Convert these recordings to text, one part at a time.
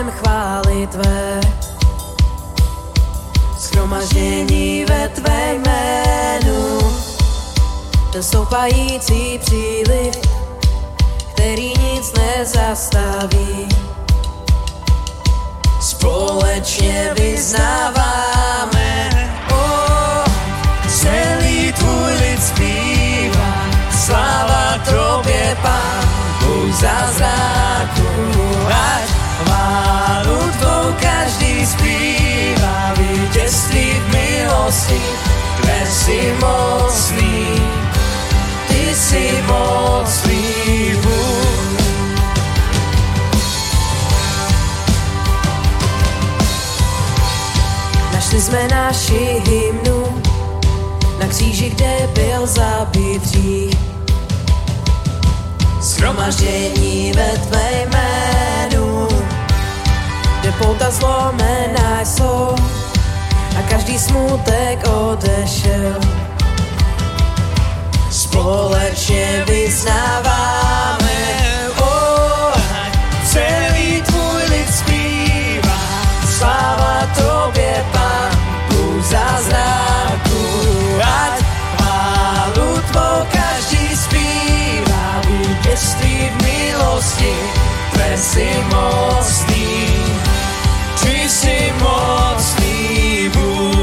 jménem chvály tvé, shromaždění ve tvé jménu, ten stoupající příliv, který nic nezastaví. Společně vyznáváme, celý tvůj lid zpívá, sláva tobě, Pán, Bůh zázraků, ať chválu tvou každý zpívá, vítězství v milosti, tvé jsi mocný, ty jsi mocný Bůh. Našli jsme naši hymnu na kříži, kde byl zabit hřích. Shromaždění ve tvé jménu, kde pouta zlomená jsou a každý smutek odešel. Společně vyznáváme, celý tvůj lid zpívá, sláva tobě, Pán, Bůh zázraků, ať chválu tvou každý zpívá, vítězství v milosti, tvé jsi mocný, ty jsi mocný Bůh.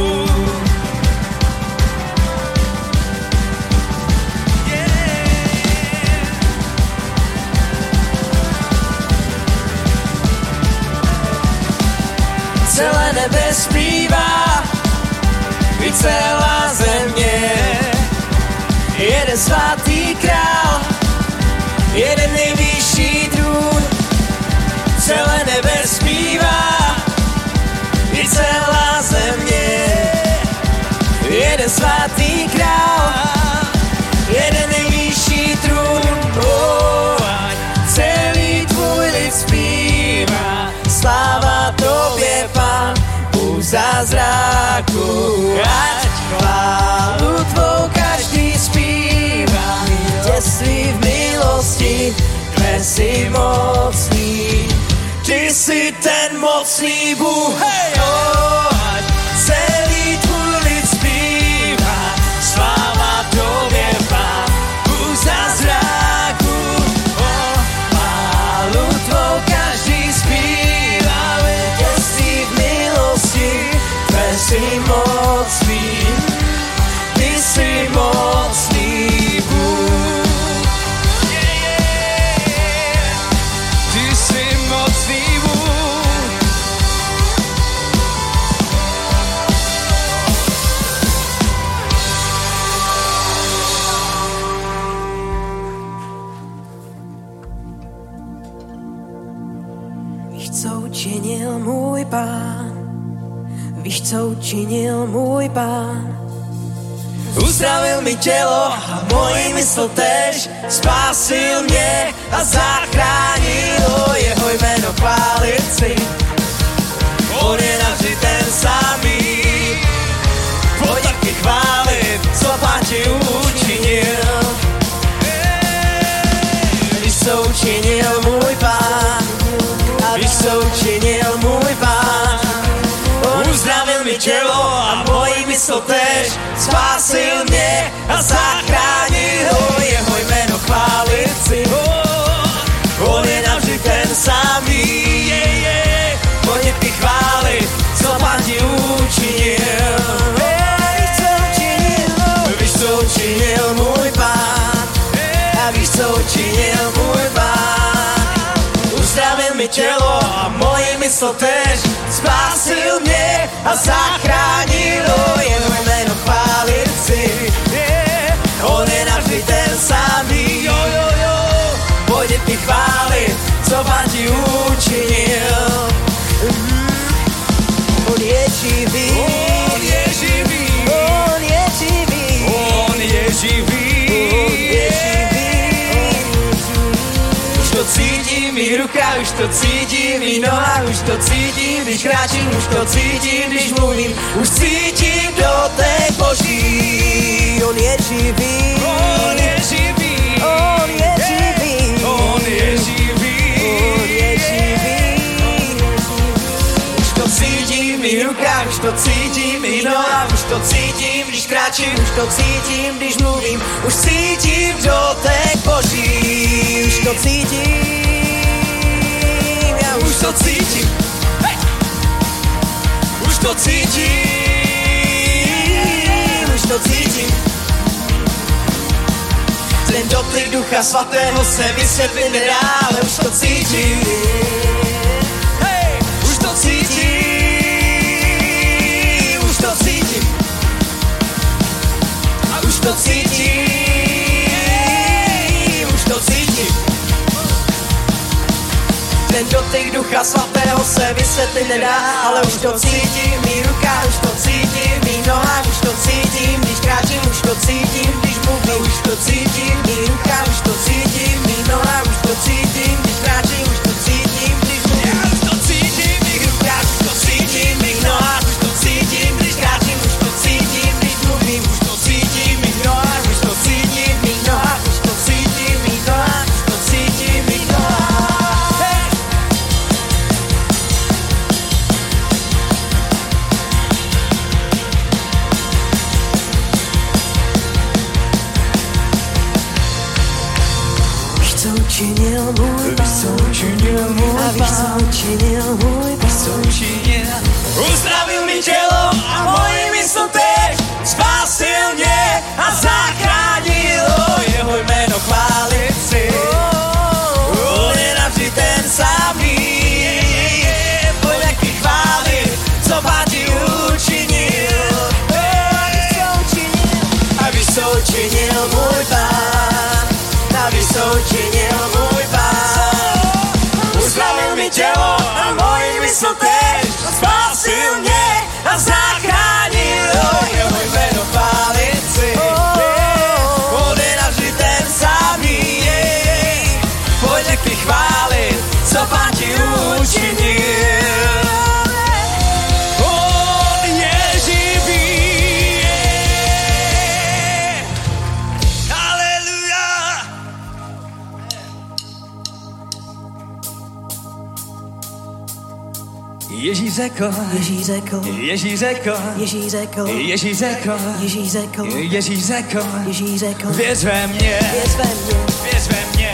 Celé nebe zpívá, i celá země. Jeden svatý král, jeden nejvyšší trůn. Celé nebe zpívá, i celá země. Jeden svatý král, jeden nejvyšší trůn. Celý tvůj lid zpívá, sláva tobě, Pán, Bůh zázraků, ať chválu tvou každý zpívá, vítězství v milosti, tvé jsi mocný, ty jsi ten mocný Bůh, hej! Ať celý tvůj lid zpívá, sláva tobě, Pán, Bůh zázraků, chválu tvou každý zpívá, ty jsi mocný, ty jsi mocný Bůh. Ty jsi mocný Bůh. Víš, co učinil můj Pán, víš, co učinil můj Pán. Uzdravil mi tělo a moji mysl též, spásil mě a zachránil, jeho jméno chválit si. On je navždy ten samý, pojď taky chválit, co Pán ti učinil. Víš, co učinil můj Pán, víš, co učinil můj Pán. Uzdravil mi tělo a moji mysl též, spásil mě a zachránil, jeho jméno chválit si. On je navždy ten samý, pojď ty chválit, co Pán ti učinil. Víš, co učinil můj Pán, a víš, co učinil můj Pán. Uzdravil mi tělo a moji mysl též, spásil mě a zachránil, jeho jméno chválit si. On je navždy ten samý, pojď ty chválit, co Pán ti učinil. On je živý, on je živý, on je živý, on je živý, on je živý. Už to cítím i ruka, už to cítím i noha, už to cítím, když kráčím, už to cítím, když mluvím, už cítím dotek Boží. On je živý, on je živý, on je živý, on je živý, on je živý. tenkrát už to cítím, když dolám, už to cítím, když kráčím, už to cítím, když mluvím, už cítím dotek Boží, už to cítím, já už to cítím, hey! Už to cítím, už to cítím. Ten dotyk Ducha Svatého se vysvětlit nedá, ale už to cítím, hey! Už to cítím, už to cítím, a už to cítím, už to cítím. Ten dotyk Ducha Svatého se vysvětlit nedá, ale už to cítím, mý ruka, už to cítím, mý noha, už to cítím, když kráčím, už to cítím, když mluvím, už to cítím, mý ruka, už to cítím, mý noha, už to cítím, když kráčím, už to cítím, když mluvím, už to cítím, mý ruka, už to cítím, mý noha, už to cítím, když kráčím, už to cítím, když mluvím, už to cítím, mý noha, už to cítím, mý noha, už to cítím, mý noha, už to cítím, mý noha. Učinil můj pán, uzdravil mi tělo a moje mysl teď, spásil mě a zachránil, jeho jméno chválit si, on je navždy ten samý, pojď taky chválit, co pán ti učinil, a víš, co učinil můj pán, a víš, co učinil můj pán. Uzdravil mi tělo a moji mysl teď, spásil mě a zachránil, jeho jméno chválit si, on je navždy ten samý, pojď nech ty chválit, co pán ti učinil. Ježíš řekl, Ježíš řekl, Ježíš řekl, Ježíš řekl, Ježíš řekl, Ježíš řekl, Ježíš řekl, Ježíš řekl, věř ve mě, věř ve mě,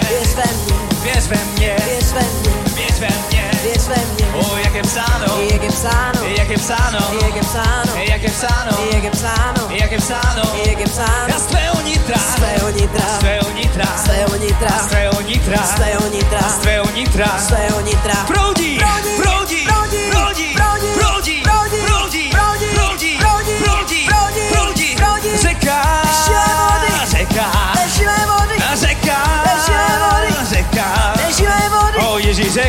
věř ve mě, věř ve mě, věř ve mě, věř ve mě, věř ve mě, o jak je psáno, jak je psáno, jak je psáno, jak je psáno, jak je psáno, jak je psáno, jak je psáno, jak je psáno, z tvého nitra, z tvého nitra, z tvého nitra, z tvého nitra, z tvého nitra, z tvého nitra, z tvého nitra, z tvého nitra, proudí, proudí, Ježíš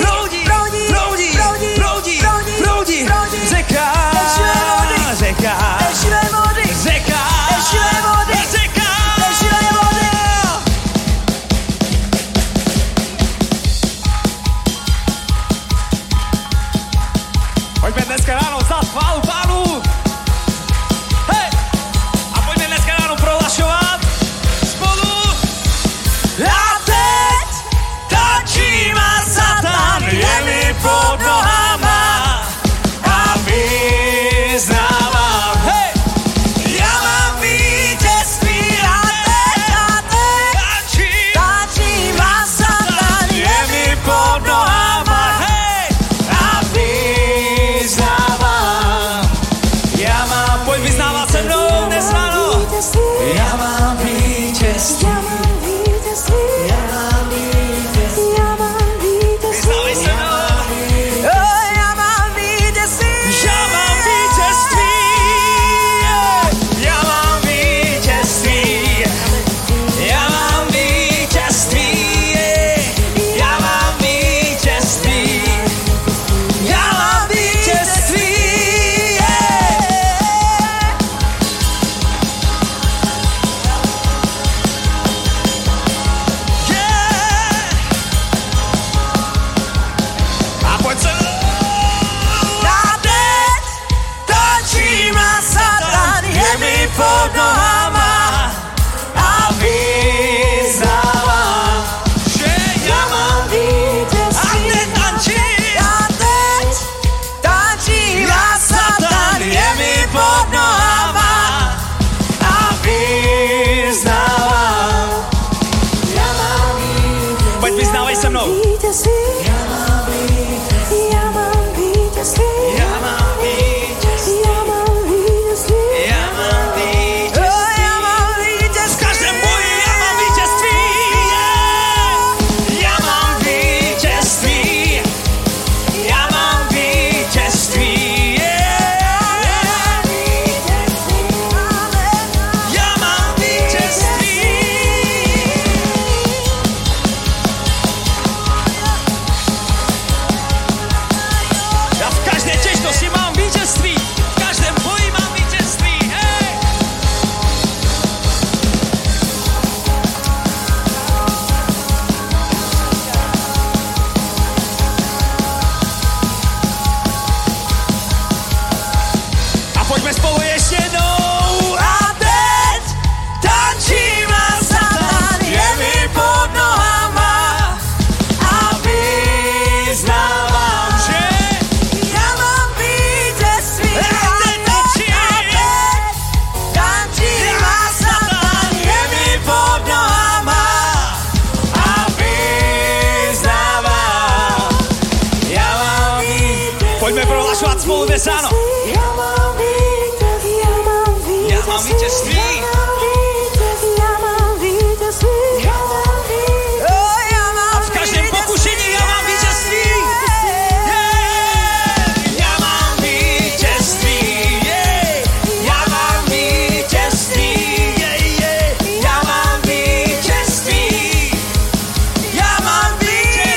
proudí, proudí, proudí, řeka, řeka, řeka, řeka. Pojďme dneska ráno vzdát chválu Pánu. Hej! A pojďme dneska ráno prohlašovat spolu. A teď točí má Satan, je mi pod nohama a vyznávám. Hej! Já mám vítězství a teď točí má Satan, je mi pod nohama. Hey! Závám. Pojďme prohlašovat spolu dnes ráno. Já mám vítěz, já mám vítěz, já mám vítězství. A v každém pokušení já mám vítězství. Já mám vítězství. Já mám vítězství. Já mám vítězství. Já mám vítězství. Já mám vítězství.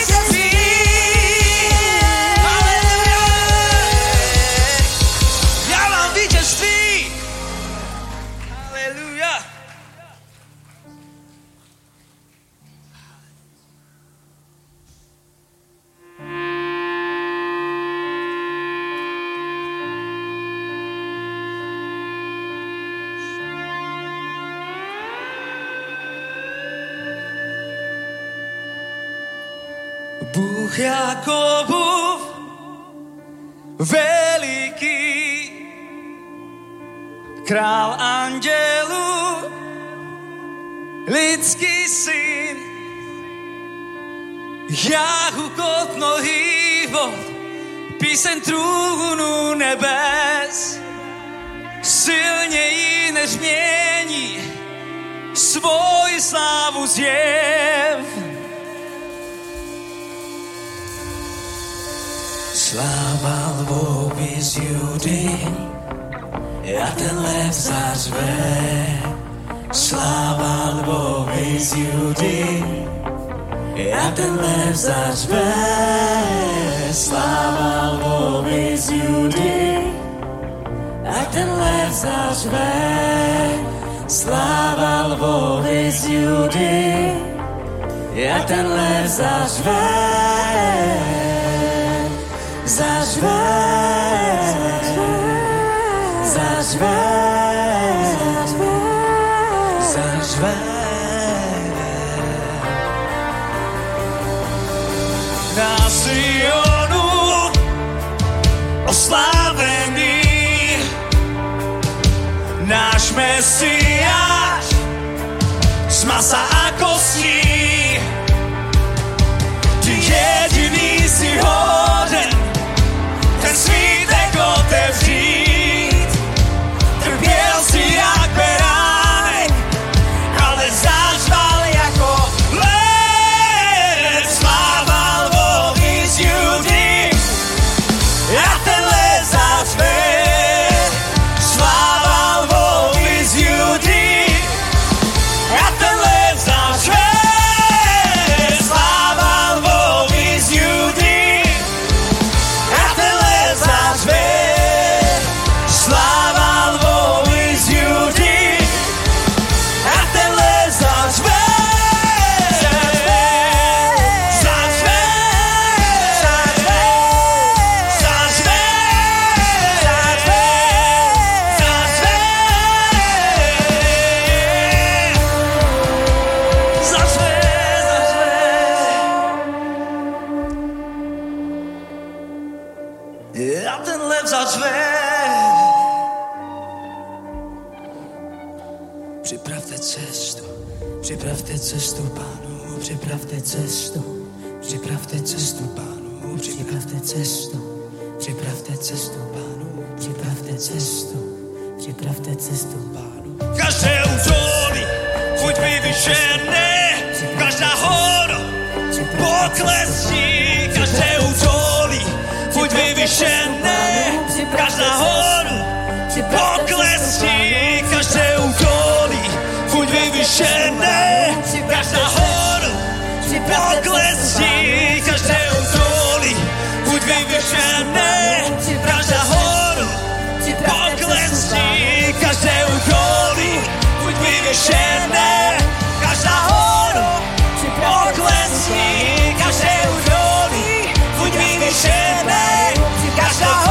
Haleluja. Bůh Jakobův veliký, král andělů, lidský syn, jahukot nohy vod, píseň trůnu nebes, silněji než mění svoji slávu zjev. Sláva lvovi z Judy a ten lev zařve. Sláva lvovi z Judy a ten lev zařve. Sláva lvovi z Judy a ten lev zařve. Sláva lvovi z Judy a ten lev zařve. Zažve, zažve, zažve. Na Sionu oslavený náš Mesiáš z masa a kostí. Ty jediný si hoden ten svítek otevřít. Trpěl si jak beránek, ale zařval jako lev. Sláva lvovi z Judy a ten lev zařve. Sláva lvovi z Judy a ten lev zařve. Sláva lvovi z Judy a ten lev. Sláva lvovi z Judy a ten lev zařve. Zařve, zařve, zařve, zařve, zařve, zařve, zařve, zařve. A ten lev zařve. Připravte cestu Pánu, připravte cestu, připravte cestu Pánu, připravte cestu, připravte cestu Pánu, připravte cestu Pánu. Každé údolí buď vyvýšené, každá hora poklesí. Každé údolí buď vyvýšené, každá hora poklesí. Každé údolí buď vyvyšené, každá horu poklesí. Každé údolí buď vyvyšené, každá horu poklesí. Každé údolí buď vyvyšené, každá horu poklesí. Každé údolí buď vyvyšené, každá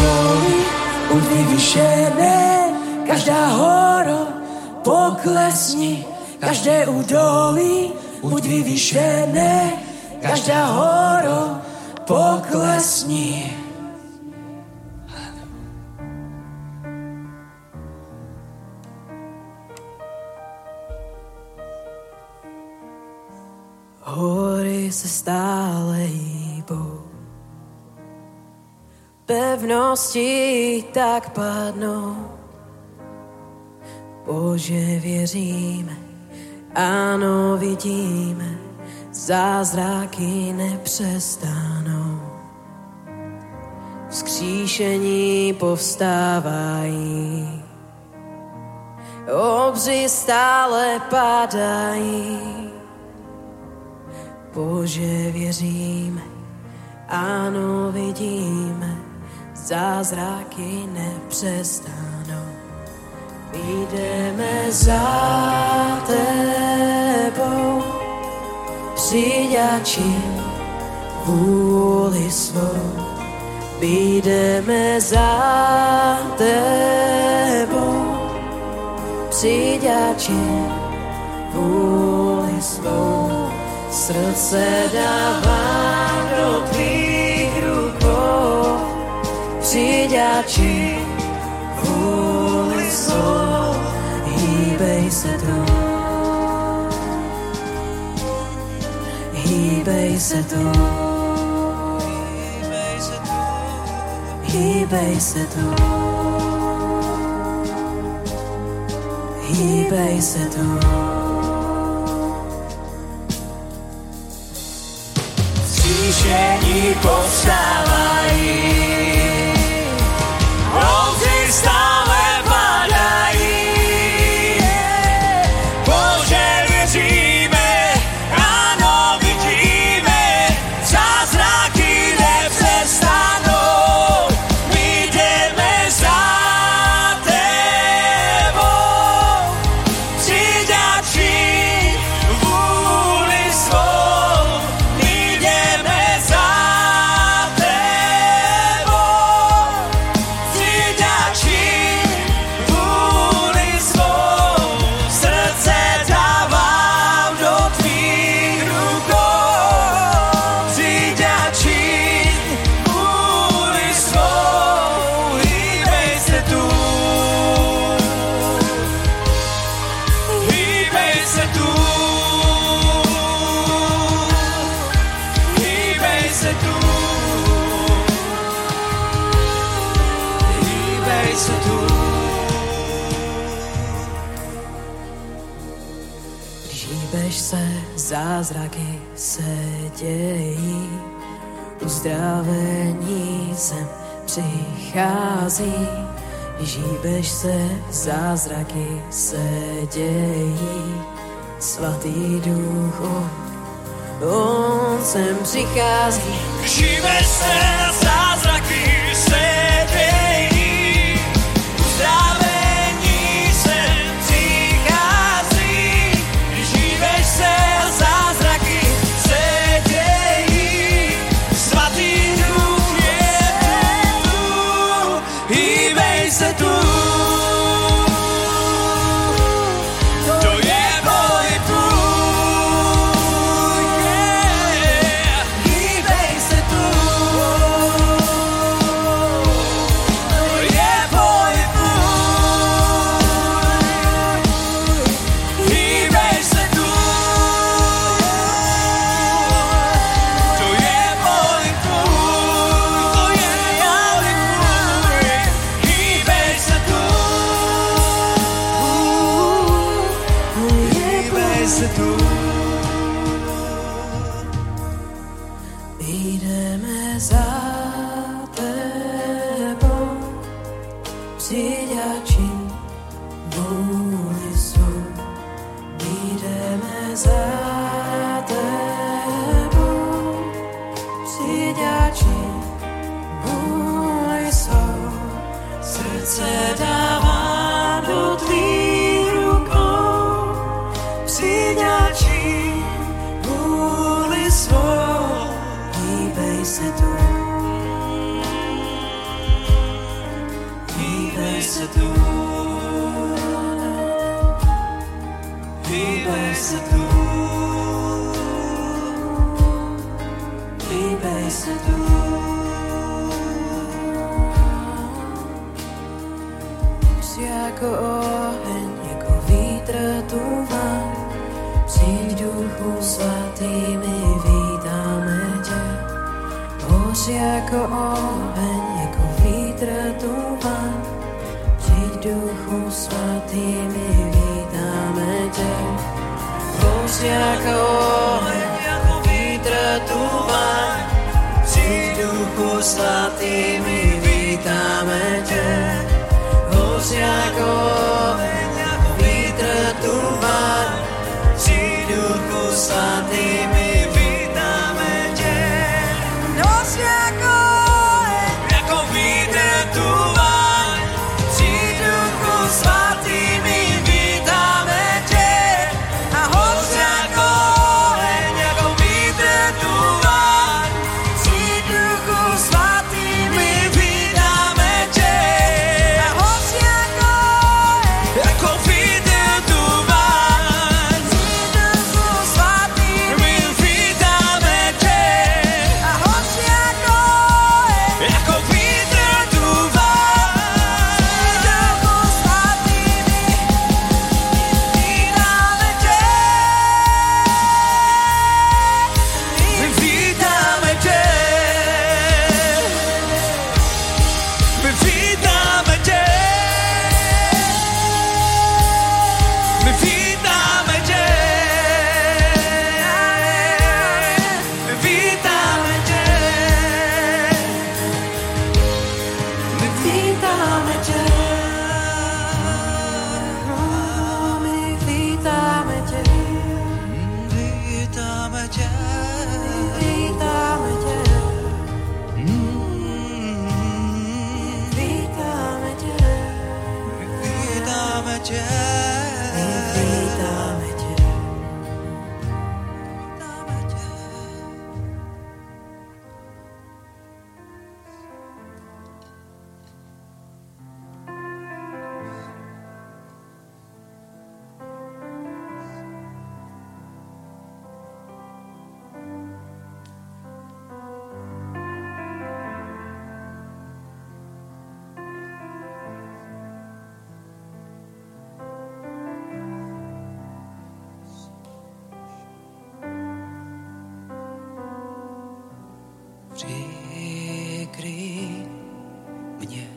boj, už vyvyšené, každá hora poklesni, každé údolí, buď vyvyšené, každá hora poklesni. Hory se stále hýbou, pevnosti tak padnou. Bože, věříme, ano, vidíme, zázraky nepřestanou. Vzkříšení povstávají, obři stále padají. Bože, věříme, ano, vidíme, zázraky nepřestanou. Jdeme za tebou, přijači vůli svou. Jdeme za tebou, přijači vůli svou. Srdce dávám do tvých rukou, přidáči vůli svou, hýbej se tu, hýbej se tu, hýbej se tu. Vzkříšení povstávají, hrozy stále padají. Bože, věříme, ráno vidíme, zázraky nepřestanou. My jdeme za tebou, přidáči vůli svou. Když hýbeš se, zázraky se dějí, uzdravení sem přichází. Když hýbeš se, zázraky se dějí, Svatý Duch, on sem přichází. Když hýbeš se, zázraky se dějí, uzdravení. Jdeme za tebou, přidáči vůli svou. Jdeme za tebou, přidáči vůli svou. Srdce dává do tvých rukou, přidáči vůli svou. Hýbej se tu, Jako oheň, jako vítr tuván, přijď duchu svatý, my vítáme tě. Bože, jako oheň, jako vítr tuván, přijď duchu svatý, my vítáme tě. Bože, jako oheň, jako vítr tuván, přijď duchu svatý, my vítáme tě. Jako oheň, jako vítr tuván, přijď duchu svatý, my vítáme tě. Noc jako oheň, jako vítr tuván, přijď duchu svatý, my vítáme tě. A noc jako oheň, jako vítr tuván, přijď duchu svatý, my vítáme tě. Přikryj mě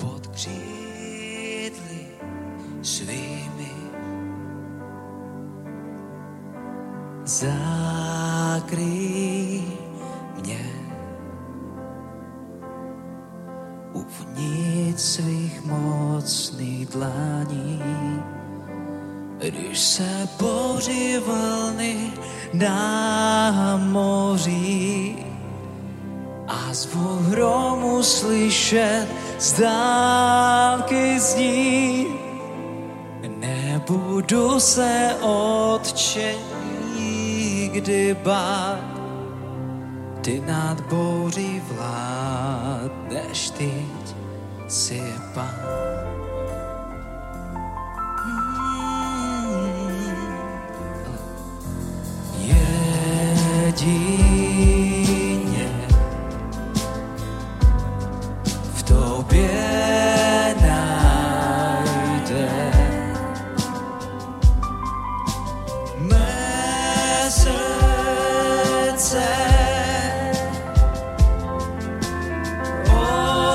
pod křídly svými, zakryj mě uvnitř svých mocných dlaní. Když se bouří vlny na moři a zvuk hromu slyšet z dálky zní, nebudu se Otče nikdy bát, ty nad bouří vládneš, ty jsi Pán. Jedině v tobě najde mé srdce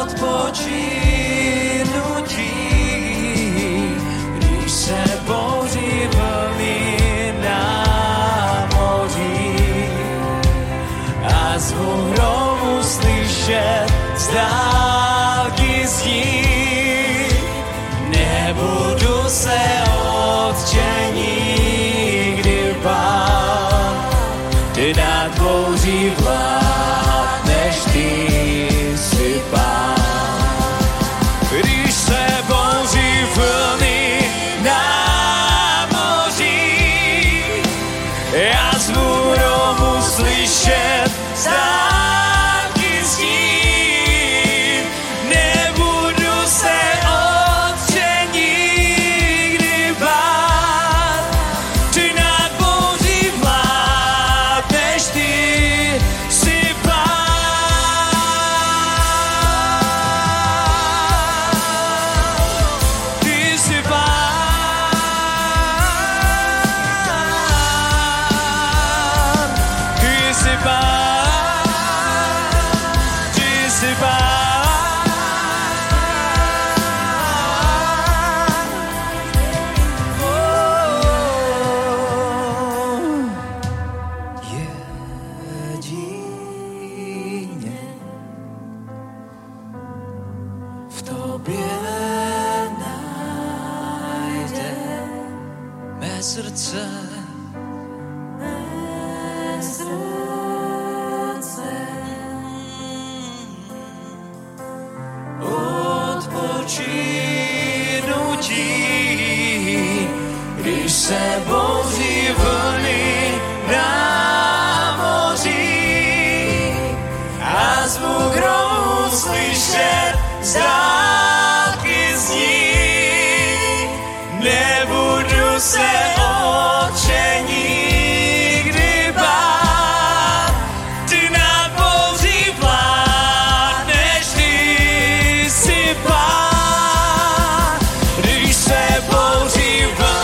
odpočinutí, když se bouří vlny na moři. A zvuk hromu slyšet z dálky zní, nebudu se Otče nikdy bát, ty nad bouří vládneš, ty jsi Pán. Když se bouří vlny na moři a zvuk hromu slyšet z dálky zní, si pán. Oh, oh, oh. Jedině v tobě najde mé srdce. Když se bouří vlny na moři a zvuk hromu slyšet z dálky zní, nebudu se oče nikdy bát, ty nad bouří vládneš, ty jsi pán. Když se bouří vlny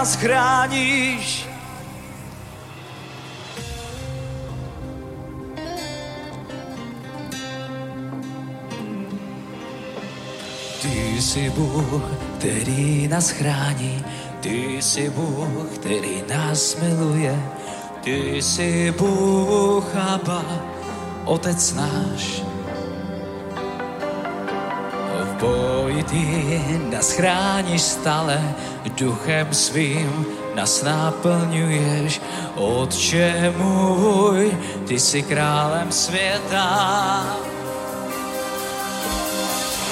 nás chráníš. Ty jsi Bůh, který nás chrání, ty jsi Bůh, který nás miluje, ty jsi Bůh, Abba, Otec náš. V boji ty nás chráníš stále, duchem svým nás naplňuješ. Otče můj, ty jsi králem světa.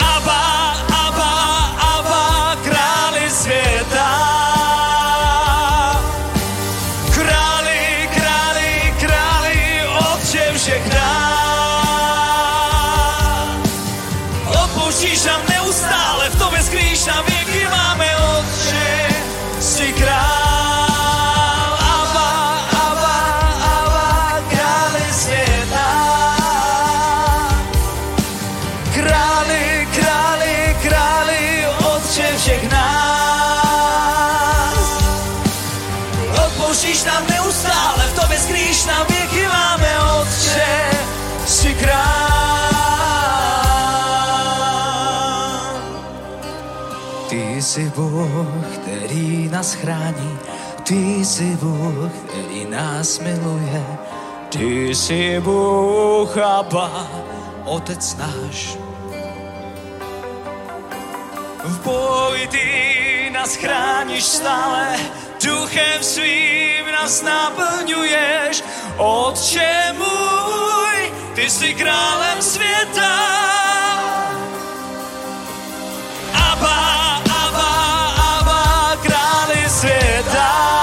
Abba, Abba, Abba, králi světa. Králi, králi, králi, Otče všech nás. Odpouštíš nám neustále, v tobě skrýš na věky máme, Otče, jsi král. Abba, Abba, Abba, králi světa. Králi, králi, králi, Otče všech nás. Odpouštíš nám neustále, v tobě skrýš na věky máme, Otče, jsi král. Ty jsi Bůh, který nás chrání, ty jsi Bůh, který nás miluje, ty jsi Bůh, Abba, Otec náš. V boji ty nás chráníš stále, duchem svým nás naplňuješ. Otče můj, ty jsi králem světa. Abba, král, Abba, Abba, Abba, králi světa.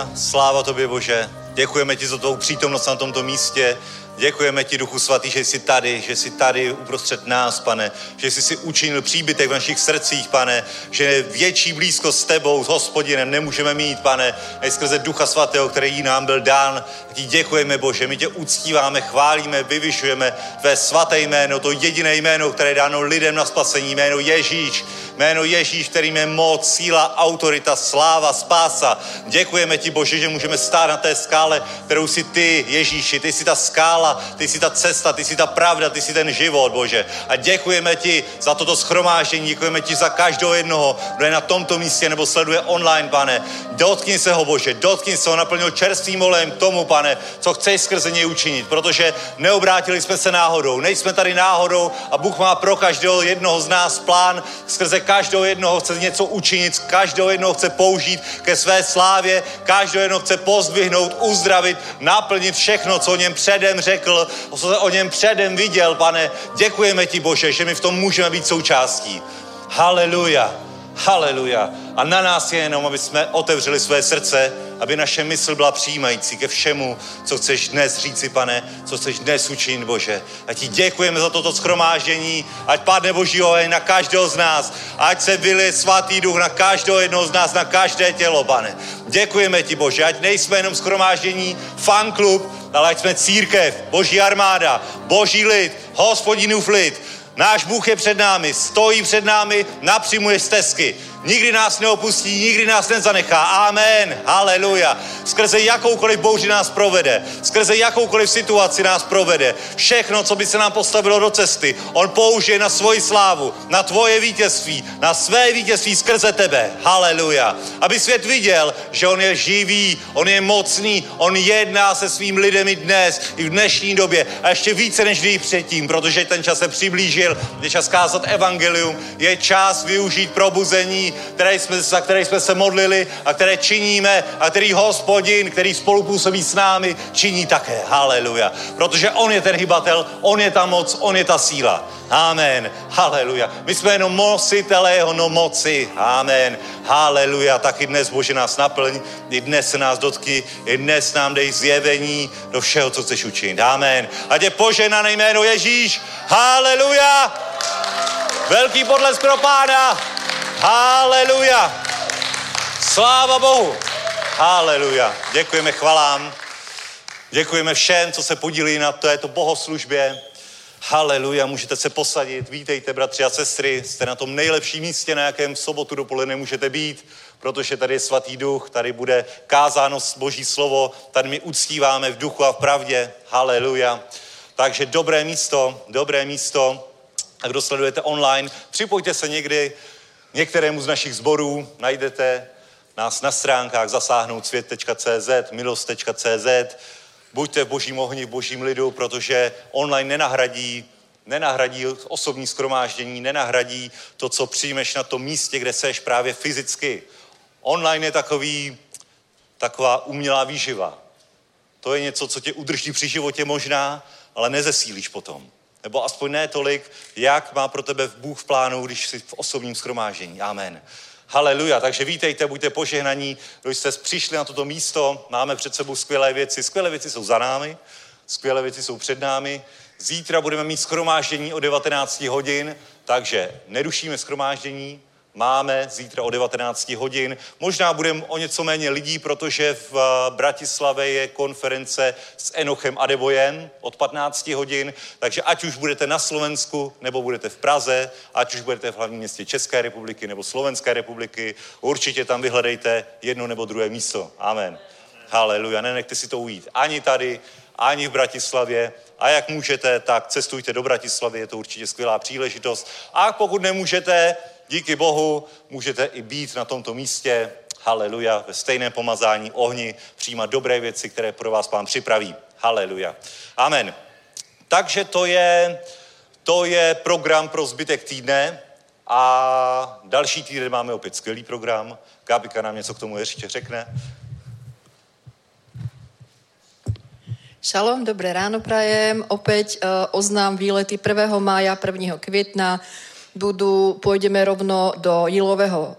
Haleluja, sláva tobě, Bože. Děkujeme ti za tvou přítomnost na tomto místě. Děkujeme ti, Duchu Svatý, že jsi tady uprostřed nás, Pane, že jsi si učinil příbytek v našich srdcích, Pane, že větší blízkost s tebou, s Hospodinem, nemůžeme mít, Pane, než skrze Ducha Svatého, který nám byl dán. Ti děkujeme, Bože, my tě uctíváme, chválíme, vyvyšujeme tvé svaté jméno, to jediné jméno, které je dáno lidem na spasení, jméno Ježíš, kterým je moc, síla, autorita, sláva, spása. Děkujeme ti, Bože, že můžeme stát na té skále, kterou jsi ty, Ježíši, ty jsi ta skála. Ty jsi ta cesta, ty jsi ta pravda, ty jsi ten život, Bože. A děkujeme ti za toto shromáždění, děkujeme ti za každého jednoho, kdo je na tomto místě nebo sleduje online, Pane. Dotkni se ho, Bože, dotkni se ho, naplň ho čerstvým olejem k tomu, Pane, co chceš skrze něj učinit, protože neobrátili jsme se náhodou, nejsme tady náhodou a Bůh má pro každého jednoho z nás plán, skrze každého jednoho chce něco učinit, každého jednoho chce použít ke své slávě, každého jednoho chce pozdvihnout, uzdravit, naplnit všechno, co o něm předem řekl, o něm předem viděl, Pane. Děkujeme ti, Bože, že my v tom můžeme být součástí. Haleluja, haleluja. A na nás je jenom, aby jsme otevřeli své srdce, aby naše mysl byla přijímající ke všemu, co chceš dnes říci, Pane, co chceš dnes učinit, Bože. A ti děkujeme za toto shromáždění, ať padne Boží oheň na každého z nás, ať se vylije Svatý Duch na každého jednoho z nás, na každé tělo, Pane. Děkujeme ti, Bože, ať nejsme jenom shromáždění, fanklub, ale ať jsme církev, Boží armáda, Boží lid, Hospodinův lid. Náš Bůh je před námi, stojí před námi, napřimuje stezky. Nikdy nás neopustí, nikdy nás nezanechá. Amen, haleluja. Skrze jakoukoliv bouři nás provede, skrze jakoukoliv situaci nás provede. Všechno, co by se nám postavilo do cesty, on použije na svoji slávu, na tvoje vítězství, na své vítězství skrze tebe. Haleluja. Aby svět viděl, že on je živý, on je mocný, on jedná se svým lidem i dnes, i v dnešní době a ještě více než kdy předtím, protože ten čas se přiblížil, je čas kázat evangelium, je čas využít probuzení, za které jsme se modlili a které činíme a který Hospodin, který spolupůsobí s námi, činí také. Haleluja. Protože on je ten hybatel, on je ta moc, on je ta síla. Amen. Haleluja. My jsme jenom nositele jeho moci. Amen. Haleluja. Tak i dnes, Bože, nás naplň, i dnes se nás dotkni, i dnes nám dej zjevení do všeho, co chceš učinit. Amen. Ať je požehnané jméno Ježíš. Haleluja. Velký potlesk pro Pána. Haleluja. Sláva Bohu. Haleluja. Děkujeme chvalám. Děkujeme všem, co se podílí na této bohoslužbě. Haleluja. Můžete se posadit. Vítejte, bratři a sestry. Jste na tom nejlepším místě, na jakém v sobotu dopoledne můžete být, protože tady je Svatý Duch, tady bude kázáno Boží slovo, tady my uctíváme v duchu a v pravdě. Haleluja. Takže dobré místo, dobré místo. A kdo sledujete online, připojte se někdy některému z našich sborů, najdete nás na stránkách zasáhnout-svět.cz, milost.cz. Buďte v božím ohni, v božím lidu, protože online nenahradí osobní shromáždění, nenahradí to, co přijmeš na tom místě, kde seš právě fyzicky. Online je taková umělá výživa. To je něco, co tě udrží při životě možná, ale nezesílíš potom. Nebo aspoň ne tolik, jak má pro tebe Bůh v plánu, když jsi v osobním shromáždění. Amen. Haleluja. Takže vítejte, buďte požehnaní, kdo jste přišli na toto místo. Máme před sebou skvělé věci. Skvělé věci jsou za námi, skvělé věci jsou před námi. Zítra budeme mít shromáždění o 19 hodin, takže nerušíme shromáždění. Máme zítra o 19 hodin. Možná budeme o něco méně lidí, protože v Bratislavě je konference s Enochem Adebojem od 15 hodin, takže ať už budete na Slovensku, nebo budete v Praze, ať už budete v hlavním městě České republiky nebo Slovenské republiky, určitě tam vyhledejte jedno nebo druhé místo. Amen. Haleluja, nenechte si to ujít. Ani tady, ani v Bratislavě. A jak můžete, tak cestujte do Bratislavy, je to určitě skvělá příležitost. A pokud nemůžete, díky Bohu, můžete i být na tomto místě, haleluja, ve stejném pomazání ohni, přijímat dobré věci, které pro vás Pán připraví. Haleluja. Amen. Takže to je program pro zbytek týdne a další týden máme opět skvělý program. Gábika nám něco k tomu ještě řekne. Šalom, dobré ráno prajem. Opäť oznám výlety 1. mája, 1. května. Pôjdeme rovno do Jílového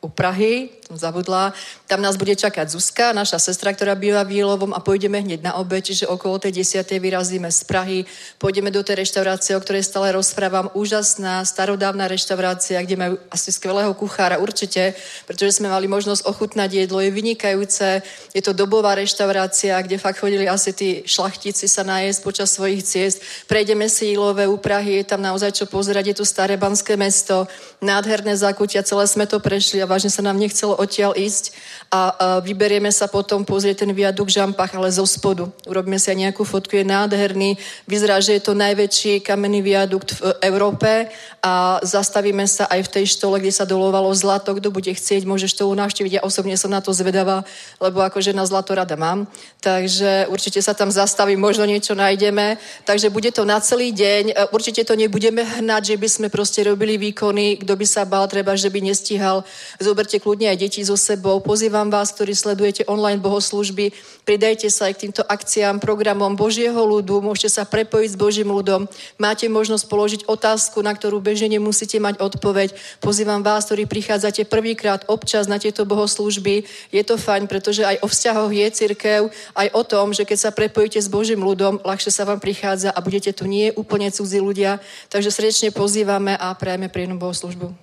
u Prahy, zabudla, tam nás bude čakať Zuzka, naša sestra, ktorá býva v Jílovom a pôjdeme hneď na obed, čiže okolo tej 10:00 vyrazíme z Prahy, pôjdeme do tej reštaurácie, o ktorej stále rozprávam, úžasná, starodávna reštaurácia, kde majú asi skvelého kuchára určite, pretože sme mali možnosť ochutnať jedlo, je vynikajúce, je to dobová reštaurácia, kde fakt chodili asi tí šlachtici sa najesť počas svojich ciest, prejdeme si Jílové u Prahy, je tam naozaj čo pozerať, je to staré banské mesto, nádherné zákutia, celé sme to prešli a vážne sa nám nechcelo odtiaľ ísť a vyberieme sa potom pozrieť ten viaduk Žampach, ale zo spodu. Urobíme si aj nejakú fotku, je nádherný, vyzerá, že je to najväčší kamenný viadukt v Európe a zastavíme sa aj v tej štole, kde sa dolovalo zlato, kdo bude chcieť, môže štolu navštíviť, ja osobne som na to zvedavá, lebo akože na zlato rada mám, takže určite sa tam zastavím, možno niečo najdeme, takže bude to na celý deň, určite to nebudeme hnať, že by sme proste robili výkony, kdo by sa bál, treba, že by nestíhal, zoberte kľudne aj děti so sebou. Pozývam vás, ktorí sledujete online bohoslužby, pridajte sa aj k týmto akciám, programom Božieho ľudu, môžete sa prepojiť s Božím ľudom, máte možnosť položiť otázku, na ktorú bežne nemusíte mať odpoveď. Pozývam vás, ktorí prichádzate prvýkrát občas na tieto bohoslužby. Je to fajn, pretože aj o vzťahoch je cirkev, aj o tom, že keď sa prepojíte s Božím ľudom, ľahšie sa vám prichádza a budete tu nie úplne cudzí ľudia. Takže srdečne pozývame a prajeme príjemnú bohoslužbu.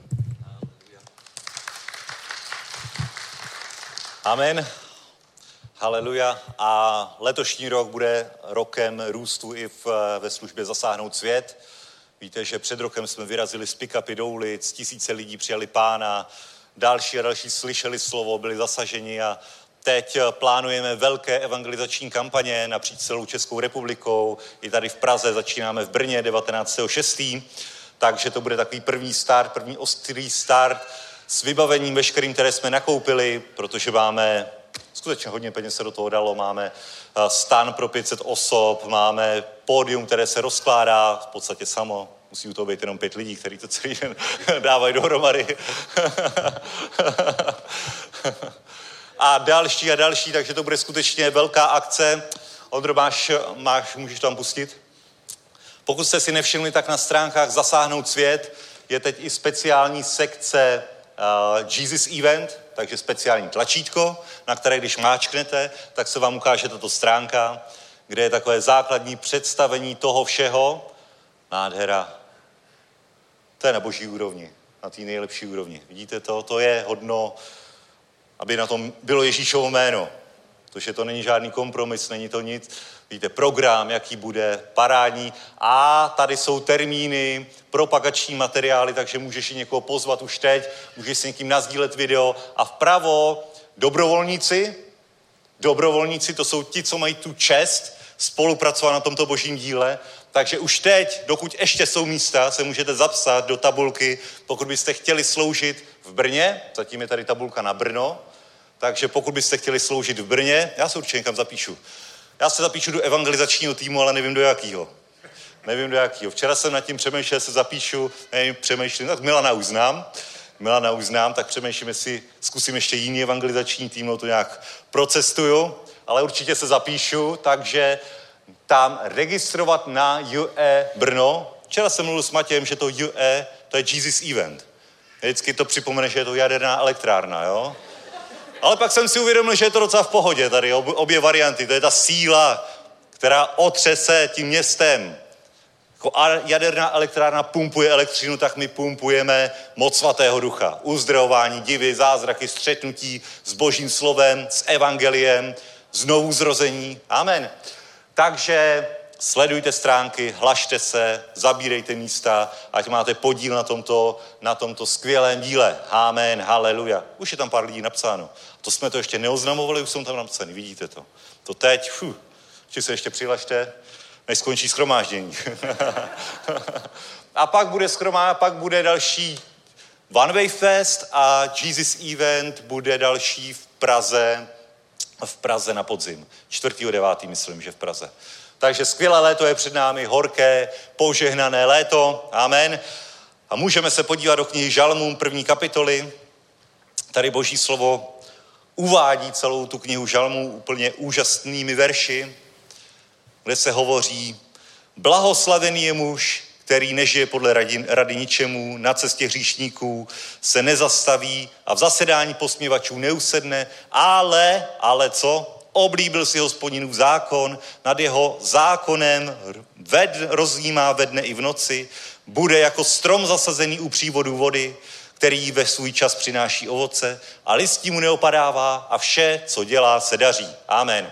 Amen, haleluja. A letošní rok bude rokem růstu i ve službě Zasáhnout svět. Víte, že před rokem jsme vyrazili z pick-upy do ulic, tisíce lidí přijali Pána, další a další slyšeli slovo, byli zasaženi a teď plánujeme velké evangelizační kampaně napříč celou Českou republikou. I tady v Praze, začínáme v Brně 19.6., takže to bude takový první start, první ostrý start, s vybavením veškerým, které jsme nakoupili, protože máme skutečně hodně peněz se do toho dalo, máme stan pro 500 osob, máme pódium, které se rozkládá v podstatě samo, musí u toho být jenom 5 lidí, kteří to celý den dávají dohromady. A další, takže to bude skutečně velká akce. Ondro, můžeš tam pustit? Pokud jste si nevšimli, tak na stránkách Zasáhnout svět je teď i speciální sekce Jesus Event, takže speciální tlačítko, na které když máčknete, tak se vám ukáže tato stránka, kde je takové základní představení toho všeho. Nádhera. To je na boží úrovni, na té nejlepší úrovni. Vidíte to? To je hodno, aby na tom bylo Ježíšovo jméno. Protože to není žádný kompromis, není to nic. Vidíte, program, jaký bude, parádní. A tady jsou termíny, propagační materiály, takže můžeš i někoho pozvat už teď, můžeš si někým nasdílet video. A vpravo dobrovolníci, to jsou ti, co mají tu čest spolupracovat na tomto božím díle. Takže už teď, dokud ještě jsou místa, se můžete zapsat do tabulky, pokud byste chtěli sloužit v Brně, zatím je tady tabulka na Brno, takže pokud byste chtěli sloužit v Brně, já se určitě někam zapíšu. Já se zapíšu do evangelizačního týmu, ale nevím do jakého. Včera jsem nad tím přemýšlel, se zapíšu, tak Milana už znám, tak přemýšlím, jestli zkusím ještě jiný evangelizační tým, no to nějak procestuju, ale určitě se zapíšu, takže tam registrovat na UE Brno. Včera jsem mluvil s Matějem, že to UE, to je Jesus Event. Vždycky to připomene, že je to jaderná elektrárna, jo? Ale pak jsem si uvědomil, že je to docela v pohodě tady, obě varianty. To je ta síla, která otřese tím městem. Jako jaderná elektrárna pumpuje elektřinu, tak my pumpujeme moc svatého ducha. Uzdravování, divy, zázraky, střetnutí s božím slovem, s evangeliem, znovu zrození. Amen. Takže sledujte stránky, hlašte se, zabírejte místa, ať máte podíl na tomto skvělém díle. Amen, haleluja. Už je tam pár lidí napsáno. To jsme to ještě neoznamovali, už jsem tam napsaný, vidíte to. To teď, či se ještě přihlašte, než skončí shromáždění. A pak bude další One Way Fest a Jesus Event bude další v Praze na podzim. 4.9. myslím, že v Praze. Takže skvělé léto je před námi, horké, požehnané léto. Amen. A můžeme se podívat do knihy Žalmů, 1. kapitoly. Tady Boží slovo uvádí celou tu knihu Žalmů úplně úžasnými verši, kde se hovoří: Blahoslavený je muž, který nežije podle rady ničemu, na cestě hříšníků se nezastaví a v zasedání posměvačů neusedne, ale co? Oblíbil si Hospodinův zákon, nad jeho zákonem rozjímá ve dne i v noci, bude jako strom zasazený u přívodu vody, který ve svůj čas přináší ovoce a listí mu neopadává a vše, co dělá, se daří. Amen.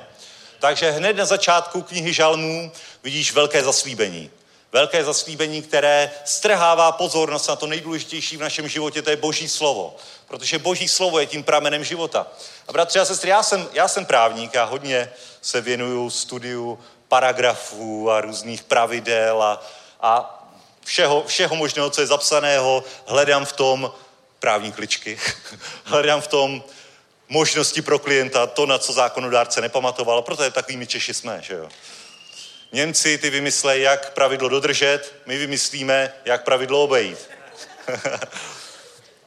Takže hned na začátku knihy Žalmů vidíš velké zaslíbení. Velké zaslíbení, které strhává pozornost na to nejdůležitější v našem životě, to je Boží slovo. Protože Boží slovo je tím pramenem života. A bratři a sestry, já jsem právník, já hodně se věnuju studiu paragrafů a různých pravidel a všeho možného, co je zapsaného, hledám v tom právní kličky, hledám v tom možnosti pro klienta, to, na co zákonodárce nepamatoval, protože takovými Češi jsme, že jo. Němci ty vymyslejí, jak pravidlo dodržet, my vymyslíme, jak pravidlo obejít.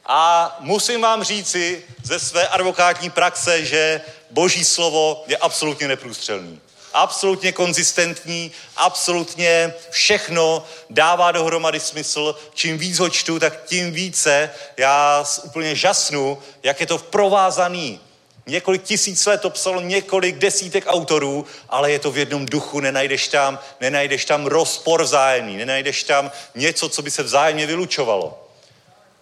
A musím vám říci ze své advokátní praxe, že Boží slovo je absolutně neprůstřelný. Absolutně konzistentní, absolutně všechno dává dohromady smysl. Čím víc ho čtu, tak tím více já úplně žasnu, jak je to provázaný. Několik tisíc let to psalo několik desítek autorů, ale je to v jednom duchu, nenajdeš tam rozpor vzájemný, nenajdeš tam něco, co by se vzájemně vylučovalo.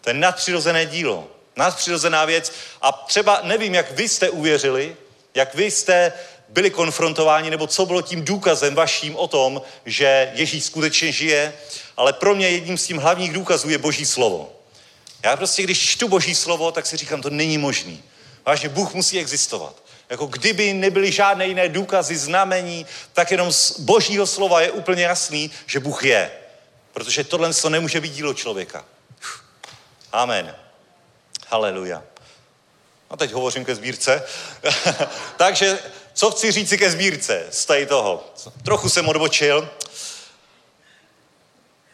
To je nadpřirozené dílo, nadpřirozená věc. A třeba nevím, jak vy jste uvěřili, jak vy jste byli konfrontováni, nebo co bylo tím důkazem vaším o tom, že Ježíš skutečně žije, ale pro mě jedním z tím hlavních důkazů je Boží slovo. Já prostě, když čtu Boží slovo, tak si říkám, to není možný. Vážně, Bůh musí existovat. Jako kdyby nebyly žádné jiné důkazy, znamení, tak jenom z Božího slova je úplně jasný, že Bůh je. Protože tohle nemůže být dílo člověka. Amen. Haleluja. A teď hovořím ke sbírce. Takže co chci říci ke sbírce z tady toho? Trochu jsem odbočil.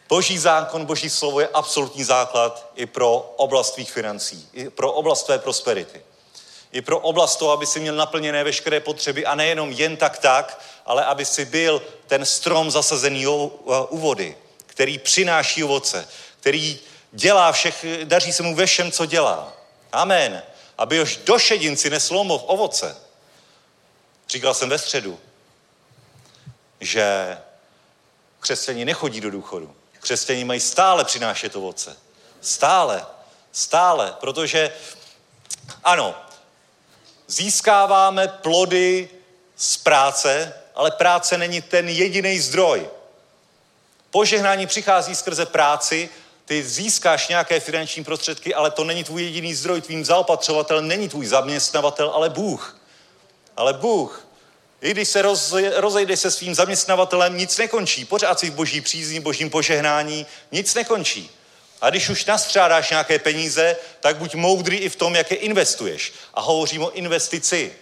Boží zákon, Boží slovo je absolutní základ i pro oblast tvých financí, i pro oblast tvé prosperity. I pro oblast toho, aby si měl naplněné veškeré potřeby a nejenom jen tak, ale aby si byl ten strom zasazený u vody, který přináší ovoce, který dělá daří se mu ve všem, co dělá. Amen. Aby už do šedinci neslomov ovoce. Říkal jsem ve středu, že křesťani nechodí do důchodu. Křesťani mají stále přinášet ovoce. Stále, protože ano, získáváme plody z práce, ale práce není ten jediný zdroj. Požehnání přichází skrze práci, ty získáš nějaké finanční prostředky, ale to není tvůj jediný zdroj, tvým zaopatřovatel není tvůj zaměstnavatel, ale Bůh. Ale Bůh, i když se rozejdeš se svým zaměstnavatelem, nic nekončí. Pořád si v Boží přízni, Božím požehnání, nic nekončí. A když už nastřádáš nějaké peníze, tak buď moudrý i v tom, jak je investuješ. A hovořím o investici.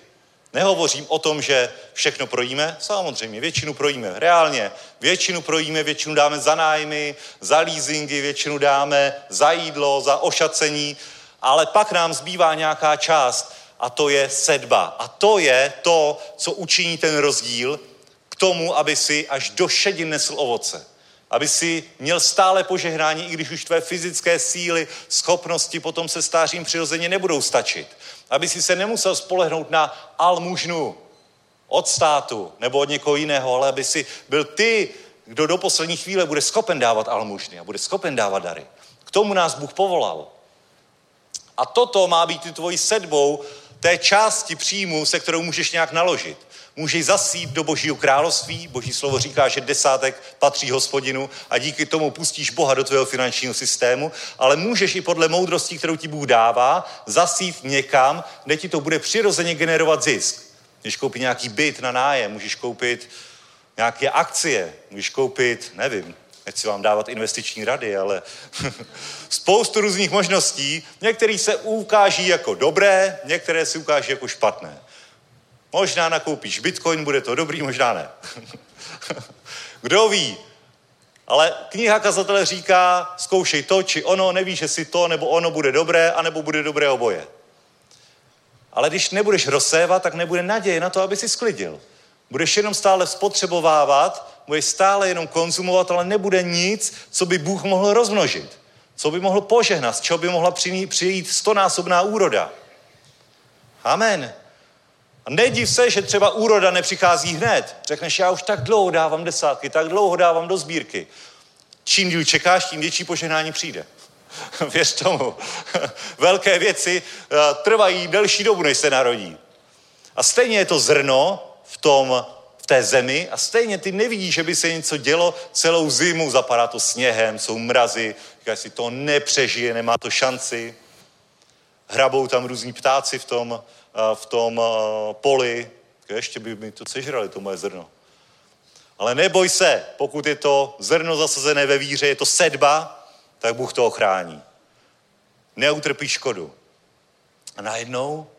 Nehovořím o tom, že všechno projíme. Samozřejmě, většinu projíme. Reálně. Většinu projíme, většinu dáme za nájmy, za leasingy, většinu dáme za jídlo, za ošacení. Ale pak nám zbývá nějaká část a to je sedba. A to je to, co učiní ten rozdíl k tomu, aby si až do šedin nesl ovoce. Aby si měl stále požehnání, i když už tvé fyzické síly, schopnosti potom se stářím přirozeně nebudou stačit. Aby si se nemusel spolehnout na almužnu od státu nebo od někoho jiného, ale aby si byl ty, kdo do poslední chvíle bude schopen dávat almužny a bude schopen dávat dary. K tomu nás Bůh povolal. A toto má být i tvojí sedbou té části příjmu, se kterou můžeš nějak naložit. Můžeš zasít do Božího království, Boží slovo říká, že desátek patří Hospodinu a díky tomu pustíš Boha do tvého finančního systému, ale můžeš i podle moudrosti, kterou ti Bůh dává, zasít někam, kde ti to bude přirozeně generovat zisk. Můžeš koupit nějaký byt na nájem, můžeš koupit nějaké akcie, můžeš koupit, nevím, nechci vám dávat investiční rady, ale spoustu různých možností, některé se ukáží jako dobré, některé se ukáží jako špatné. Možná nakoupíš bitcoin, bude to dobrý, možná ne. Kdo ví? Ale kniha Kazatele říká, zkoušej to či ono, nevíš, jestli to nebo ono bude dobré, anebo bude dobré oboje. Ale když nebudeš rozsévat, tak nebude naděje na to, aby si sklidil. Budeš jenom stále spotřebovávat, budeš stále jenom konzumovat, ale nebude nic, co by Bůh mohl rozmnožit, co by mohl požehnat, z čeho by mohla přijít 100násobná úroda. Amen. A nediv se, že třeba úroda nepřichází hned. Řekneš, já už tak dlouho dávám desátky, tak dlouho dávám do sbírky. Čím díl čekáš, tím větší požehnání přijde. Věř tomu. Velké věci trvají delší dobu, než se narodí. A stejně je to zrno v té zemi a stejně ty nevidíš, že by se něco dělo celou zimu. Zapadá to sněhem, jsou mrazy, říkáš si, to nepřežije, nemá to šanci. Hrabou tam různí ptáci v tom poli. Ještě by mi to sežrali, to moje zrno. Ale neboj se, pokud je to zrno zasazené ve víře, je to sedba, tak Bůh to ochrání. Neutrpí škodu. A najednou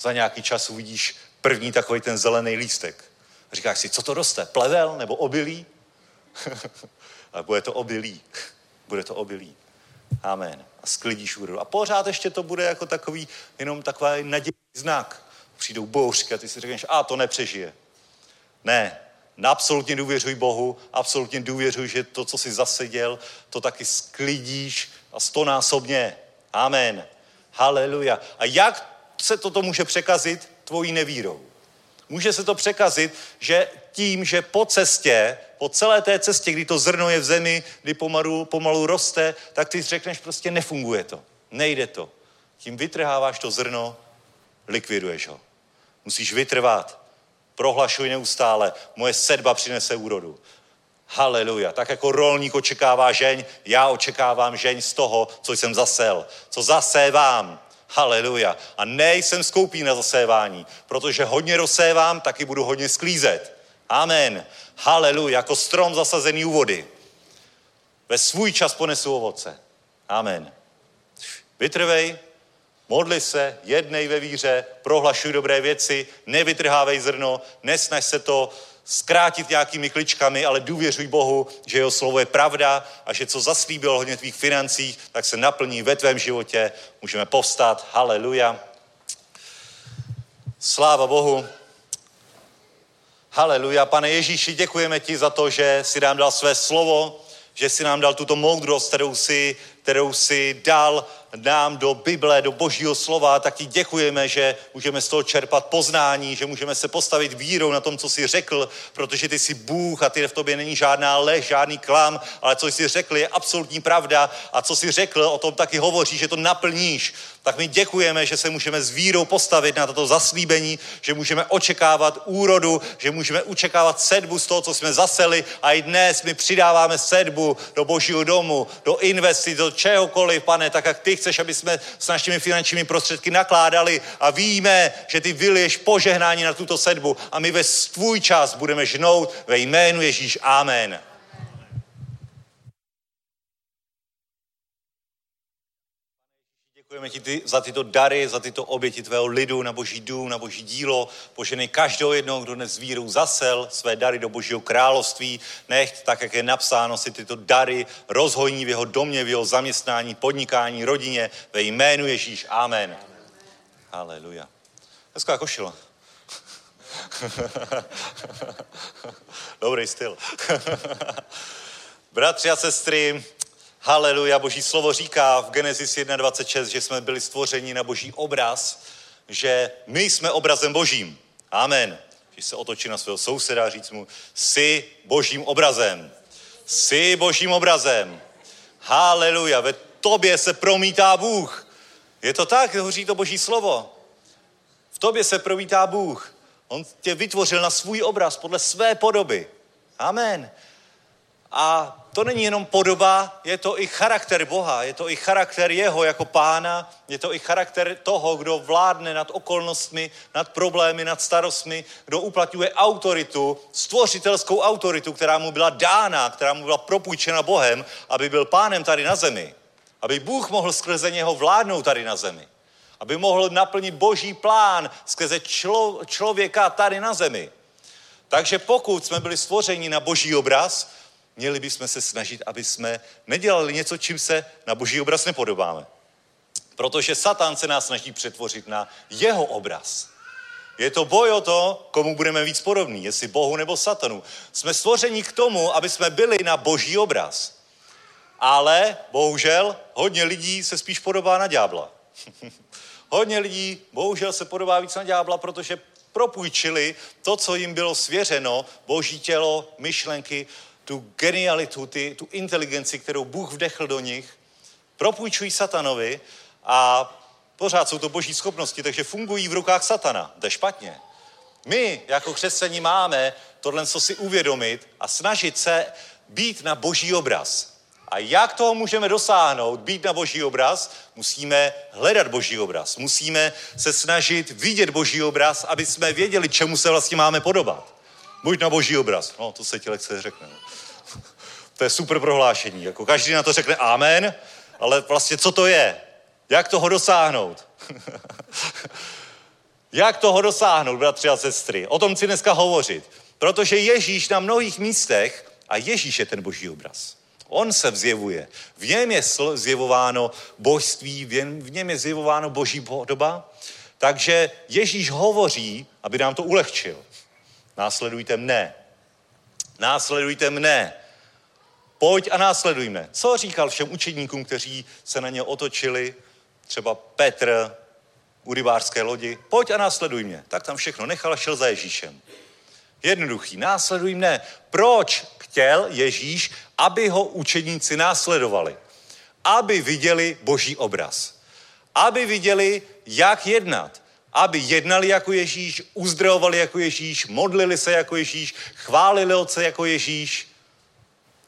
za nějaký čas uvidíš první takový ten zelený lístek. Říkáš si, co to roste? Plevel nebo obilí? Ale bude to obilí. Bude to obilí. Amen. A sklidíš úrodu. A pořád ještě to bude jako takový, jenom takový nadějný znak. Přijdou bouřky a ty si řekneš, a to nepřežije. Ne. Absolutně důvěřuj Bohu, absolutně důvěřuj, že to, co jsi zaseděl, to taky sklidíš a 100násobně. Amen. Haleluja. A jak se toto může překazit? Tvojí nevírou. Může se to překazit, že tím, že po cestě, po celé té cestě, kdy to zrno je v zemi, kdy pomalu roste, tak ty řekneš prostě nefunguje to, nejde to. Tím vytrháváš to zrno, likviduješ ho. Musíš vytrvat, prohlašuj neustále, moje sedba přinese úrodu. Haleluja. Tak jako rolník očekává žeň, já očekávám žeň z toho, co jsem zasel, co zasévám. Haleluja. A nejsem skoupý na zasévání, protože hodně rozsévám, taky budu hodně sklízet. Amen. Haleluja. Jako strom zasazený u vody. Ve svůj čas ponesu ovoce. Amen. Vytrvej, modli se, jednej ve víře, prohlašuj dobré věci, nevytrhávej zrno, nesnaž se to zkrátit nějakými kličkami, ale důvěřuj Bohu, že jeho slovo je pravda a že co zaslíbilo hodně tvých financí, tak se naplní ve tvém životě. Můžeme povstat. Haleluja. Sláva Bohu. Haleluja. Pane Ježíši, děkujeme ti za to, že jsi nám dal své slovo, že jsi nám dal tuto moudrost, kterou jsi dal nám do Bible, do Božího slova, tak ti děkujeme, že můžeme z toho čerpat poznání, že můžeme se postavit vírou na tom, co jsi řekl, protože ty jsi Bůh a ty v tobě není žádná lež, žádný klam, ale co jsi řekl je absolutní pravda a co jsi řekl, o tom taky hovoří, že to naplníš. Tak my děkujeme, že se můžeme s vírou postavit na toto zaslíbení, že můžeme očekávat úrodu, že můžeme očekávat sedbu z toho, co jsme zaseli a i dnes my přidáváme sedbu do Božího domu, do investic, do čehokoliv, Pane, tak jak ty chceš, aby jsme s našimi finančními prostředky nakládali a víme, že ty vyliješ požehnání na tuto sedbu a my ve svůj čas budeme žnout ve jménu Ježíš. Amen. Děkujeme ti za tyto dary, za tyto oběti tvého lidu na Boží dům, na Boží dílo. Poženej každého jednoho, kdo dnes vírou zasel své dary do Božího království. Nechť, tak jak je napsáno, si tyto dary rozhojní v jeho domě, v jeho zaměstnání, podnikání, rodině. Ve jménu Ježíš. Amen. Haleluja. Hezká košila. Dobrý styl. Bratři a sestry, haleluja, Boží slovo říká v Genesis 1:26, že jsme byli stvořeni na Boží obraz, že my jsme obrazem Božím. Amen. Když se otočí na svého souseda a říct mu, jsi Božím obrazem. Jsi Božím obrazem. Haleluja, ve tobě se promítá Bůh. Je to tak, hoří to Boží slovo. V tobě se promítá Bůh. On tě vytvořil na svůj obraz, podle své podoby. Amen. A to není jenom podoba, je to i charakter Boha, je to i charakter jeho jako pána, je to i charakter toho, kdo vládne nad okolnostmi, nad problémy, nad starostmi, kdo uplatňuje autoritu, stvořitelskou autoritu, která mu byla dána, která mu byla propůjčena Bohem, aby byl pánem tady na zemi, aby Bůh mohl skrze něho vládnout tady na zemi, aby mohl naplnit Boží plán skrze člověka tady na zemi. Takže pokud jsme byli stvořeni na Boží obraz, měli bychom se snažit, aby jsme nedělali něco, čím se na Boží obraz nepodobáme. Protože Satan se nás snaží přetvořit na jeho obraz. Je to boj o to, komu budeme víc podobní, jestli Bohu nebo Satanu. Jsme stvořeni k tomu, aby jsme byli na boží obraz. Ale bohužel hodně lidí se spíš podobá na ďábla. Hodně lidí bohužel se podobá víc na ďábla, protože propůjčili to, co jim bylo svěřeno, boží tělo, myšlenky, tu genialitu, tu inteligenci, kterou Bůh vdechl do nich, propůjčují satanovi a pořád jsou to boží schopnosti, takže fungují v rukách satana. To je špatně. My jako křesťané máme tohle co si uvědomit a snažit se být na boží obraz. A jak toho můžeme dosáhnout, být na boží obraz? Musíme hledat boží obraz. Musíme se snažit vidět boží obraz, aby jsme věděli, čemu se vlastně máme podobat. Buď na boží obraz. No, to se ti lekce řekne. To je super prohlášení. Jako každý na to řekne amen, ale vlastně co to je? Jak toho dosáhnout? Jak toho dosáhnout, bratři a sestry? O tom chci dneska hovořit. Protože Ježíš na mnohých místech, a Ježíš je ten boží obraz. On se vzjevuje. V něm je zjevováno božství, v něm je zjevováno boží podoba. Takže Ježíš hovoří, aby nám to ulehčil. Následujte mne. Následujte mne. Pojď a následuj mne. Co říkal všem učedníkům, kteří se na ně otočili? Třeba Petr u rybářské lodi. Pojď a následuj mě. Tak tam všechno nechal a šel za Ježíšem. Jednoduchý. Následuj mne. Proč chtěl Ježíš, aby ho učedníci následovali? Aby viděli boží obraz. Aby viděli, jak jednat. Aby jednali jako Ježíš, uzdravovali jako Ježíš, modlili se jako Ježíš, chválili Otce jako Ježíš,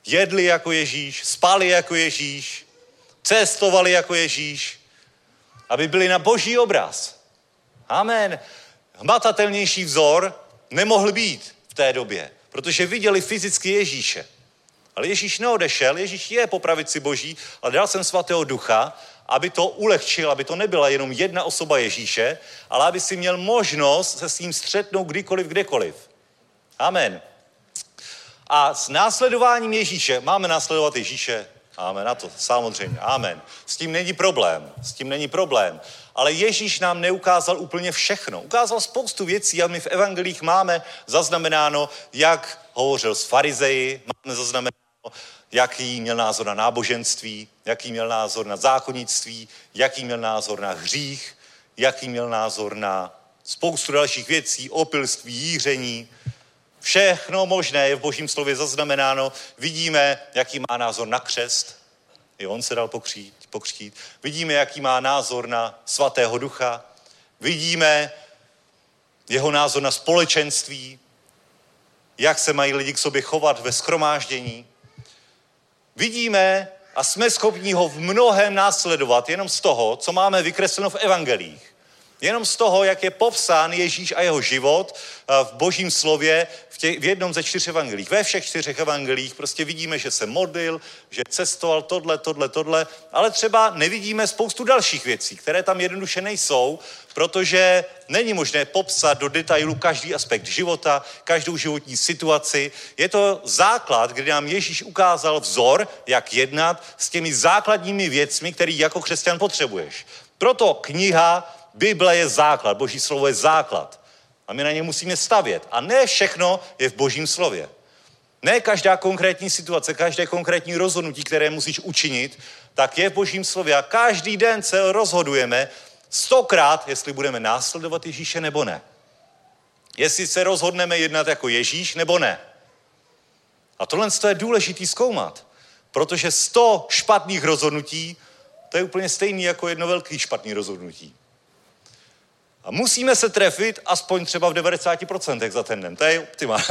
jedli jako Ježíš, spali jako Ježíš, cestovali jako Ježíš, aby byli na boží obraz. Amen. Hmatatelnější vzor nemohl být v té době, protože viděli fyzicky Ježíše. Ale Ježíš neodešel, Ježíš je po pravici boží, ale dal jsem svatého ducha, aby to ulehčil, aby to nebyla jenom jedna osoba Ježíše, ale aby si měl možnost se s ním střetnout kdykoliv, kdekoliv. Amen. A s následováním Ježíše, máme následovat Ježíše, amen, na to, samozřejmě, amen. S tím není problém, s tím není problém. Ale Ježíš nám neukázal úplně všechno. Ukázal spoustu věcí a my v evangelích máme zaznamenáno, jak hovořil s farizeji, máme zaznamenáno, jaký měl názor na náboženství, jaký měl názor na zákonnictví, jaký měl názor na hřích, jaký měl názor na spoustu dalších věcí, opilství, jíření. Všechno možné je v božím slově zaznamenáno. Vidíme, jaký má názor na křest. I on se dal pokřtít. Vidíme, jaký má názor na svatého ducha. Vidíme jeho názor na společenství, jak se mají lidi k sobě chovat ve shromáždění. Vidíme a jsme schopni ho v mnohem následovat jenom z toho, co máme vykresleno v evangelích. Jenom z toho, jak je popsán Ježíš a jeho život v božím slově v jednom ze čtyř evangelích. Ve všech čtyřech evangelích prostě vidíme, že se modlil, že cestoval tohle, ale třeba nevidíme spoustu dalších věcí, které tam jednoduše nejsou, protože není možné popsat do detailu každý aspekt života, každou životní situaci. Je to základ, kdy nám Ježíš ukázal vzor, jak jednat s těmi základními věcmi, které jako křesťan potřebuješ. Proto kniha Bible je základ, boží slovo je základ. A my na ně musíme stavět. A ne všechno je v božím slově. Ne každá konkrétní situace, každé konkrétní rozhodnutí, které musíš učinit, tak je v božím slově. A každý den se rozhodujeme 100krát, jestli budeme následovat Ježíše nebo ne. Jestli se rozhodneme jednat jako Ježíš nebo ne. A tohle je důležitý zkoumat. Protože 100 špatných rozhodnutí, to je úplně stejný jako jedno velké špatné rozhodnutí. A musíme se trefit aspoň třeba v 90% za ten den. To je optimální.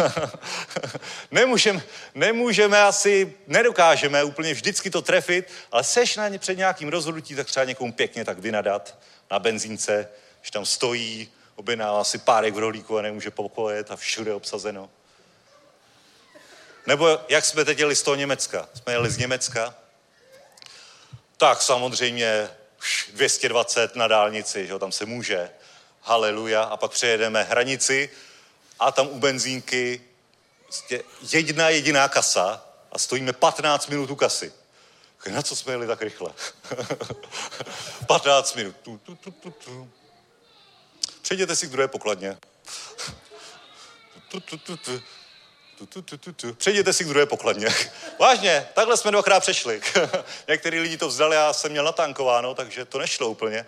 Nemůžeme asi, nedokážeme úplně vždycky to trefit, ale seš na ně před nějakým rozhodnutím, tak třeba někomu pěkně tak vynadat na benzínce, že tam stojí, objednává si párek v rohlíku a nemůže pokojet a všude obsazeno. Nebo jak jsme teď jeli z toho Německa? Jsme jeli z Německa. Tak samozřejmě 220 na dálnici, že tam se může. Haleluja, a pak přejedeme hranici a tam u benzínky jedna jediná kasa a stojíme 15 minut u kasy. Na co jsme jeli tak rychle? 15 minut. Přejděte si k druhé pokladně. Přejděte si k druhé pokladně. Vážně, takhle jsme dvakrát přešli. Některý lidi to vzdali, já jsem měl natankováno, takže to nešlo úplně.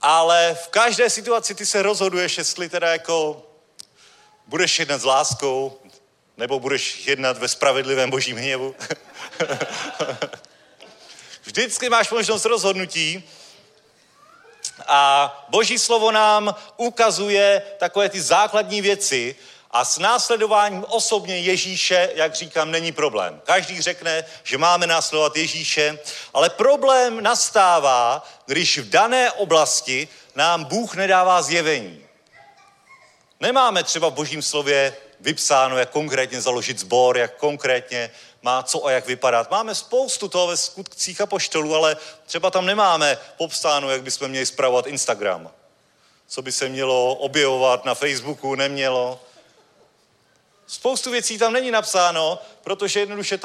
Ale v každé situaci ty se rozhoduješ, jestli teda jako budeš jednat s láskou, nebo budeš jednat ve spravedlivém božím hněvu. Vždycky máš možnost rozhodnutí a boží slovo nám ukazuje takové ty základní věci a s následováním osobně Ježíše, jak říkám, není problém. Každý řekne, že máme následovat Ježíše, ale problém nastává, když v dané oblasti nám Bůh nedává zjevení. Nemáme třeba v božím slově vypsáno, jak konkrétně založit sbor, jak konkrétně má co a jak vypadat. Máme spoustu toho ve skutcích apoštolů, ale třeba tam nemáme popsáno, jak bychom měli spravovat Instagram. Co by se mělo objevovat na Facebooku, nemělo. Spoustu věcí tam není napsáno, protože jednoduše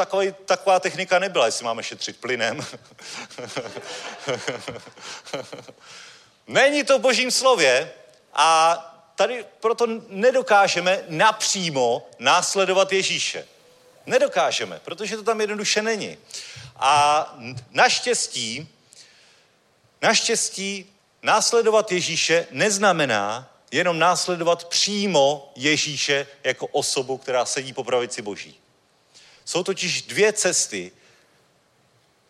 taková technika nebyla, jestli máme šetřit plynem. Není to v božím slově a tady proto nedokážeme napřímo následovat Ježíše. Nedokážeme, protože to tam jednoduše není. A naštěstí následovat Ježíše neznamená jenom následovat přímo Ježíše jako osobu, která sedí po pravici Boží. Jsou totiž dvě cesty,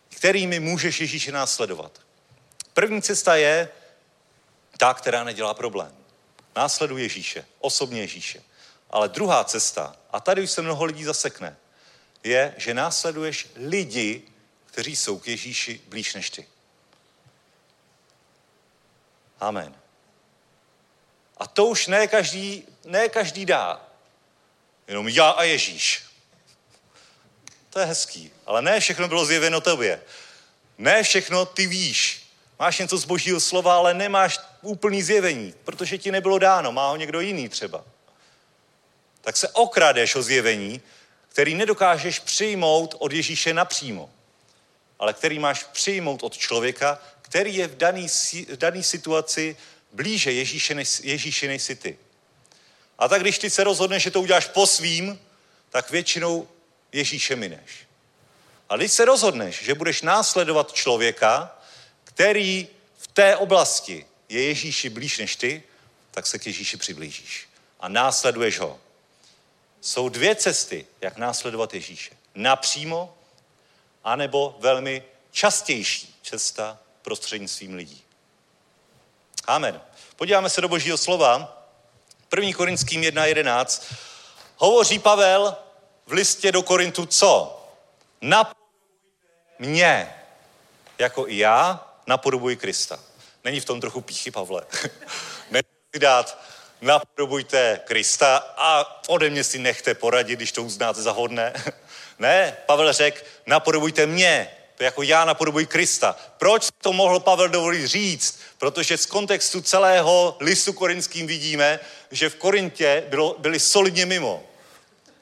kterými můžeš Ježíše následovat. První cesta je ta, která nedělá problém. Následuj Ježíše, osobně Ježíše. Ale druhá cesta, a tady už se mnoho lidí zasekne, je, že následuješ lidi, kteří jsou k Ježíši blíž než ty. Amen. A to už ne každý dá. Jenom já a Ježíš. To je hezký, ale ne všechno bylo zjeveno tobě. Ne všechno ty víš. Máš něco z božího slova, ale nemáš úplný zjevení, protože ti nebylo dáno, má ho někdo jiný třeba. Tak se okradeš o zjevení, který nedokážeš přijmout od Ježíše napřímo, ale který máš přijmout od člověka, který je v dané situaci blíže Ježíši než si ty. A tak když ty se rozhodneš, že to uděláš po svým, tak většinou Ježíše mineš. A když se rozhodneš, že budeš následovat člověka, který v té oblasti je Ježíši blíž než ty, tak se k Ježíši přiblížíš a následuješ ho. Jsou dvě cesty, jak následovat Ježíše. Napřímo, anebo velmi častější cesta prostřednictvím lidí. Amen. Podíváme se do božího slova. 1. Korinským 1.11. Hovoří Pavel v listě do Korintu co? Napodobujte mě, jako i já napodobuji Krista. Není v tom trochu píchy, Pavle? Nechci dát, napodobujte Krista a ode mě si nechte poradit, když to uznáte za hodné. Ne, Pavel řekl, napodobujte mě, jako já napodobuji Krista. Proč to mohl Pavel dovolit říct? Protože z kontextu celého listu korinským vidíme, že v Korintě byli solidně mimo.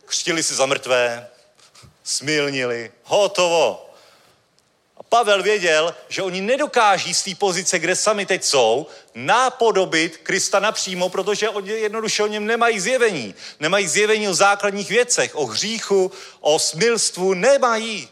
Křtili se za mrtvé, smilnili, hotovo. Pavel věděl, že oni nedokáží z té pozice, kde sami teď jsou, nápodobit Krista napřímo, protože jednoduše o něm nemají zjevení. Nemají zjevení o základních věcech, o hříchu, o smilstvu, nemají.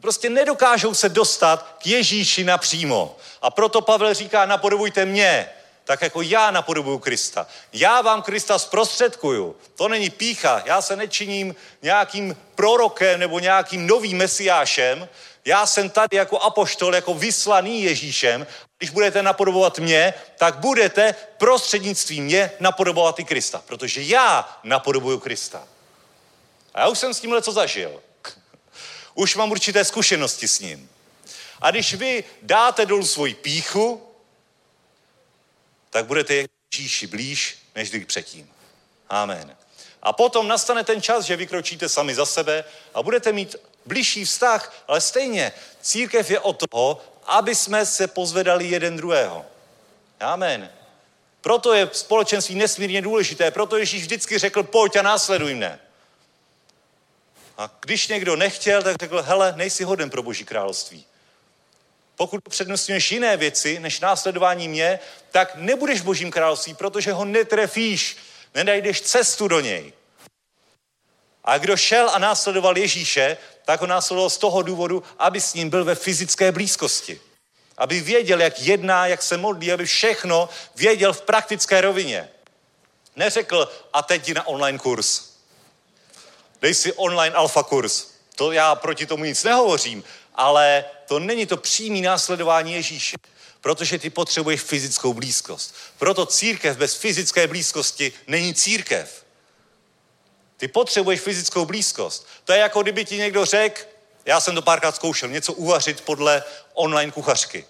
Prostě nedokážou se dostat k Ježíši napřímo. A proto Pavel říká, napodobujte mě, tak jako já napodobuju Krista. Já vám Krista zprostředkuju. To není pýcha. Já se nečiním nějakým prorokem nebo nějakým novým mesiášem. Já jsem tady jako apoštol, jako vyslaný Ježíšem. Když budete napodobovat mě, tak budete prostřednictvím mě napodobovat i Krista. Protože já napodobuju Krista. A já už jsem s tímhle co zažil. Už mám určité zkušenosti s ním. A když vy dáte dolů svoji pýchu, tak budete Ježíši blíž, než kdy předtím. Amen. A potom nastane ten čas, že vykročíte sami za sebe a budete mít blížší vztah, ale stejně církev je o toho, aby jsme se pozvedali jeden druhého. Amen. Proto je společenství nesmírně důležité, proto Ježíš vždycky řekl, pojď a následuj mne. A když někdo nechtěl, tak řekl, hele, nejsi hoden pro Boží království. Pokud přednostňuješ jiné věci než následování mě, tak nebudeš v Božím království, protože ho netrefíš, nenajdeš cestu do něj. A kdo šel a následoval Ježíše, tak ho následoval z toho důvodu, aby s ním byl ve fyzické blízkosti. Aby věděl, jak jedná, jak se modlí, aby všechno věděl v praktické rovině. Neřekl, a teď jdi na online kurz. Dej si online alfa kurz. To já proti tomu nic nehovořím, ale to není to přímý následování Ježíše, protože ty potřebuješ fyzickou blízkost. Proto církev bez fyzické blízkosti není církev. Ty potřebuješ fyzickou blízkost. To je jako kdyby ti někdo řekl, já jsem to párkrát zkoušel, něco uvařit podle online kuchařky.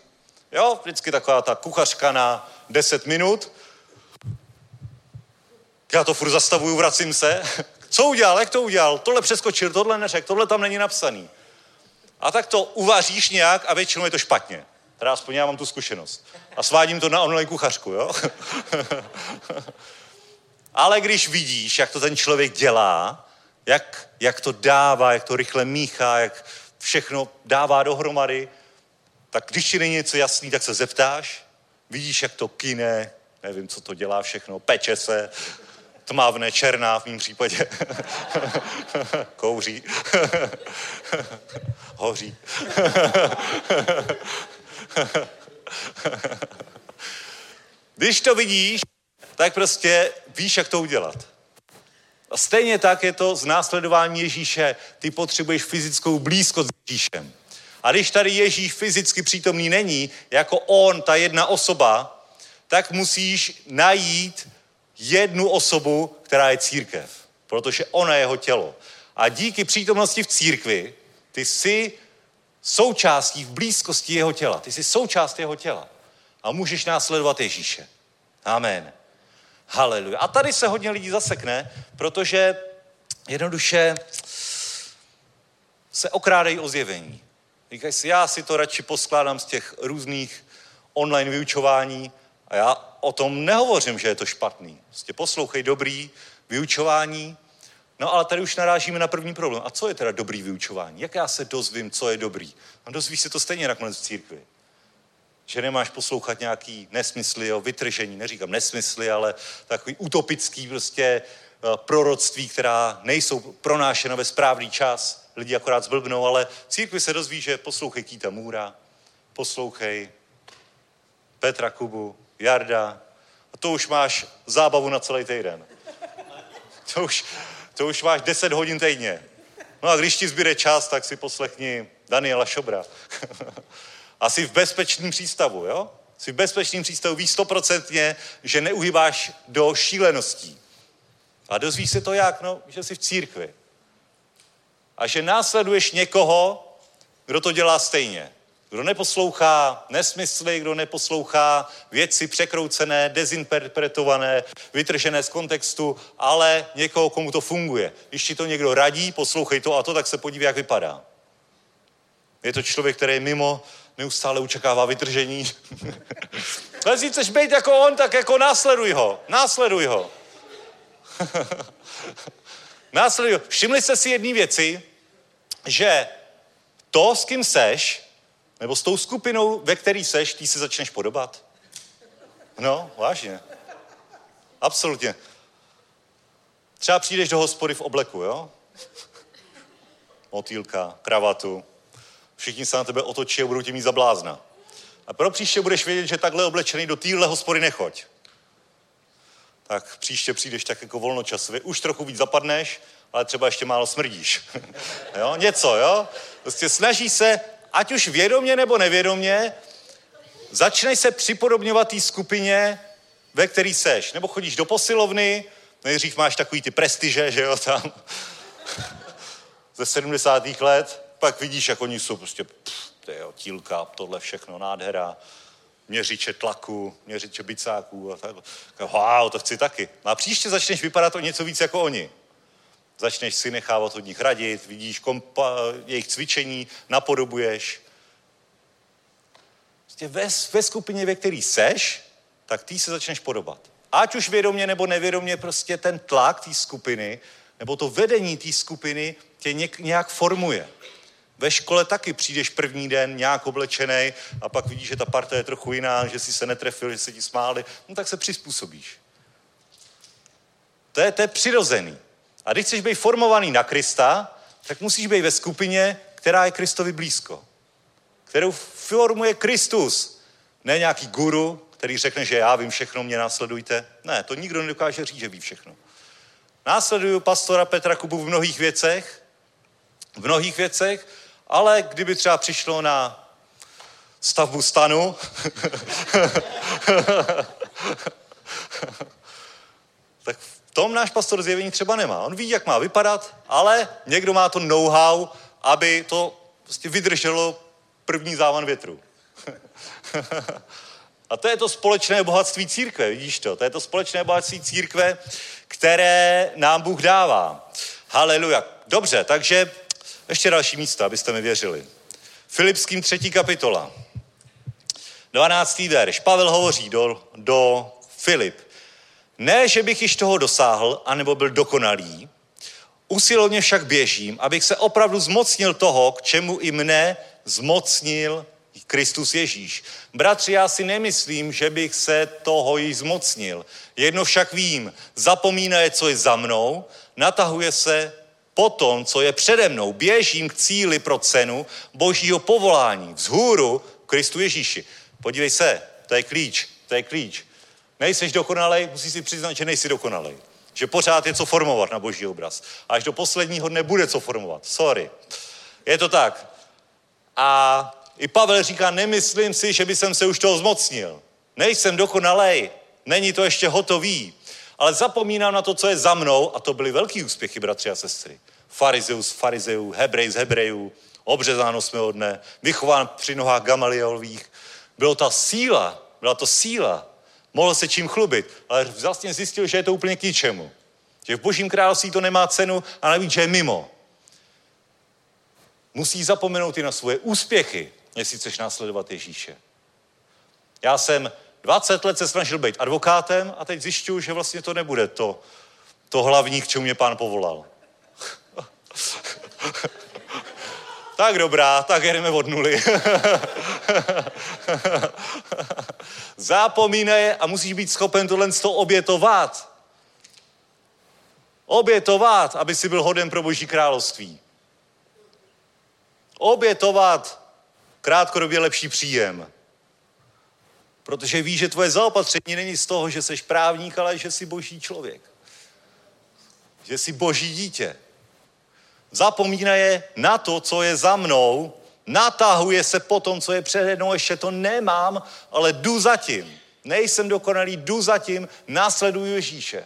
Jo, vždycky taková ta kuchařka na 10 minut. Já to furt zastavuju, vracím se. Co udělal, jak to udělal? Tohle přeskočil, tohle neřekl, tohle tam není napsaný. A tak to uvaříš nějak a většinou je to špatně. Teda aspoň já mám tu zkušenost. A svádím to na online kuchařku, jo? Ale když vidíš, jak to ten člověk dělá, jak to dává, jak to rychle míchá, jak všechno dává dohromady, tak když ti není něco jasný, tak se zeptáš, vidíš, jak to kyne, nevím, co to dělá všechno, peče se, tmavne, černá v mém případě, kouří, hoří. Když to vidíš, tak prostě víš, jak to udělat. A stejně tak je to z následování Ježíše. Ty potřebuješ fyzickou blízkost s Ježíšem. A když tady Ježíš fyzicky přítomný není, jako on, ta jedna osoba, tak musíš najít jednu osobu, která je církev. Protože ona je jeho tělo. A díky přítomnosti v církvi, ty jsi součástí v blízkosti jeho těla. Ty jsi součást jeho těla. A můžeš následovat Ježíše. Amen. Haleluja. A tady se hodně lidí zasekne, protože jednoduše se okrádají o zjevení. Říkají si, já si to radši poskládám z těch různých online vyučování a já o tom nehovořím, že je to špatný. Prostě poslouchej dobrý vyučování. No ale tady už narážíme na první problém. A co je teda dobrý vyučování? Jak já se dozvím, co je dobrý? A dozvíš se to stejně nakonec v církvi. Že nemáš poslouchat nějaký nesmysly, jo, vytržení, neříkám nesmysly, ale takový utopický prostě proroctví, která nejsou pronášena ve správný čas, lidi akorát zblbnou, ale v církvi se dozví, že poslouchej Kýta Můra, poslouchej Petra Kubu, Jarda, a to už máš zábavu na celý týden. To už máš 10 hodin týdně. No a když ti zbyde čas, tak si poslechni Daniela Šobra. A jsi v bezpečném přístavu, jo? Jsi v bezpečném přístavu, víš 100%, že neuhybáš do šíleností. A dozvíš se to jak? No, že jsi v církvi. A že následuješ někoho, kdo to dělá stejně. Kdo neposlouchá nesmysly, kdo neposlouchá věci překroucené, dezinterpretované, vytržené z kontextu, ale někoho, komu to funguje. Když ti to někdo radí, poslouchej to a to, tak se podívej, jak vypadá. Je to člověk, který je mimo, neustále očekává vytržení. Ale si chceš být jako on, tak jako následuj ho. Následuj ho. Následuj ho. Všimli jste si jedné věci, že to, s kým seš, nebo s tou skupinou, ve který seš, ty se začneš podobat. No, vážně. Absolutně. Třeba přijdeš do hospody v obleku, jo? Motýlka, kravatu. Všichni se na tebe otočí a budou tě mít za blázna. A pro příště budeš vědět, že takhle oblečený do téhle hospody nechoď. Tak příště přijdeš tak jako volnočasově. Už trochu víc zapadneš, ale třeba ještě málo smrdíš. Jo? Něco, jo? Prostě snaží se, ať už vědomě nebo nevědomě, začnej se připodobňovat té skupině, ve který seš. Nebo chodíš do posilovny, nejdřív máš takový ty prestiže, že jo, tam. Ze 70. let. Pak vidíš, jak oni jsou prostě tílka, tohle všechno, nádhera, měřiče tlaku, měřiče bicáků a tak. Wow, to chci taky. No a příště začneš vypadat o něco víc jako oni. Začneš si nechávat od nich radit, vidíš jejich cvičení, napodobuješ. Prostě ve skupině, ve který seš, tak ty se začneš podobat. Ať už vědomě nebo nevědomě prostě ten tlak té skupiny nebo to vedení té skupiny tě nějak formuje. Ve škole taky přijdeš první den nějak oblečený a pak vidíš, že ta parta je trochu jiná, že jsi se netrefil, že se ti smáli, no tak se přizpůsobíš. To je přirozený. A když chceš být formovaný na Krista, tak musíš být ve skupině, která je Kristovi blízko. Kterou formuje Kristus. Ne nějaký guru, který řekne, že já vím všechno, mě následujte. Ne, to nikdo nedokáže říct, že ví všechno. Následuju pastora Petra Kubu v mnohých věcech, ale kdyby třeba přišlo na stavbu stanu, tak v tom náš pastor zjevení třeba nemá. On ví, jak má vypadat, ale někdo má to know-how, aby to prostě vydrželo první závan větru. A to je to společné bohatství církve, vidíš to? To je to společné bohatství církve, které nám Bůh dává. Haleluja. Dobře, takže ještě další místo, abyste mi věřili. Filipským 3. kapitola. 12. verš. Pavel hovoří do Filip. Ne, že bych již toho dosáhl, anebo byl dokonalý, usilovně však běžím, abych se opravdu zmocnil toho, k čemu i mne zmocnil Kristus Ježíš. Bratři, já si nemyslím, že bych se toho již zmocnil. Jedno však vím, zapomínaje, co je za mnou, natahuje se po tom, co je přede mnou. Běžím k cíli pro cenu božího povolání, vzhůru Kristu Ježíši. Podívej se, to je klíč. Nejseš dokonalej, musíš si přiznat, že nejsi dokonalej. Že pořád je co formovat na boží obraz. Až do posledního dne bude co formovat. Sorry. Je to tak. A i Pavel říká, nemyslím si, že by jsem se už toho zmocnil. Nejsem dokonalej, není to ještě hotový. Ale zapomínám na to, co je za mnou, a to byly velký úspěchy, bratři a sestry. Farizeus, farizeů, Hebrej z Hebrejů, obřezán 8. dne, vychován při nohách Gamalielových. Byla to síla. Mohl se čím chlubit, ale vlastně zjistil, že je to úplně k ničemu. Že v božím království to nemá cenu a navíc, že je mimo. Musí zapomenout i na svoje úspěchy, jestli chceš následovat Ježíše. Já jsem 20 let se snažil být advokátem a teď zjišťuju, že vlastně to nebude to hlavní, k čemu mě pán povolal. Tak dobrá, tak jedeme od nuly. Zapomínej a musíš být schopen tohle obětovat. Obětovat, aby si byl hoden pro boží království. Obětovat krátkodobě lepší příjem. Protože víš, že tvoje zaopatření není z toho, že jsi právník, ale že jsi boží člověk. Že jsi boží dítě. Zapomínaje na to, co je za mnou, natahuje se po tom, co je přede mnou, ještě to nemám, ale jdu za tím. Nejsem dokonalý, jdu za tím, následuju Ježíše.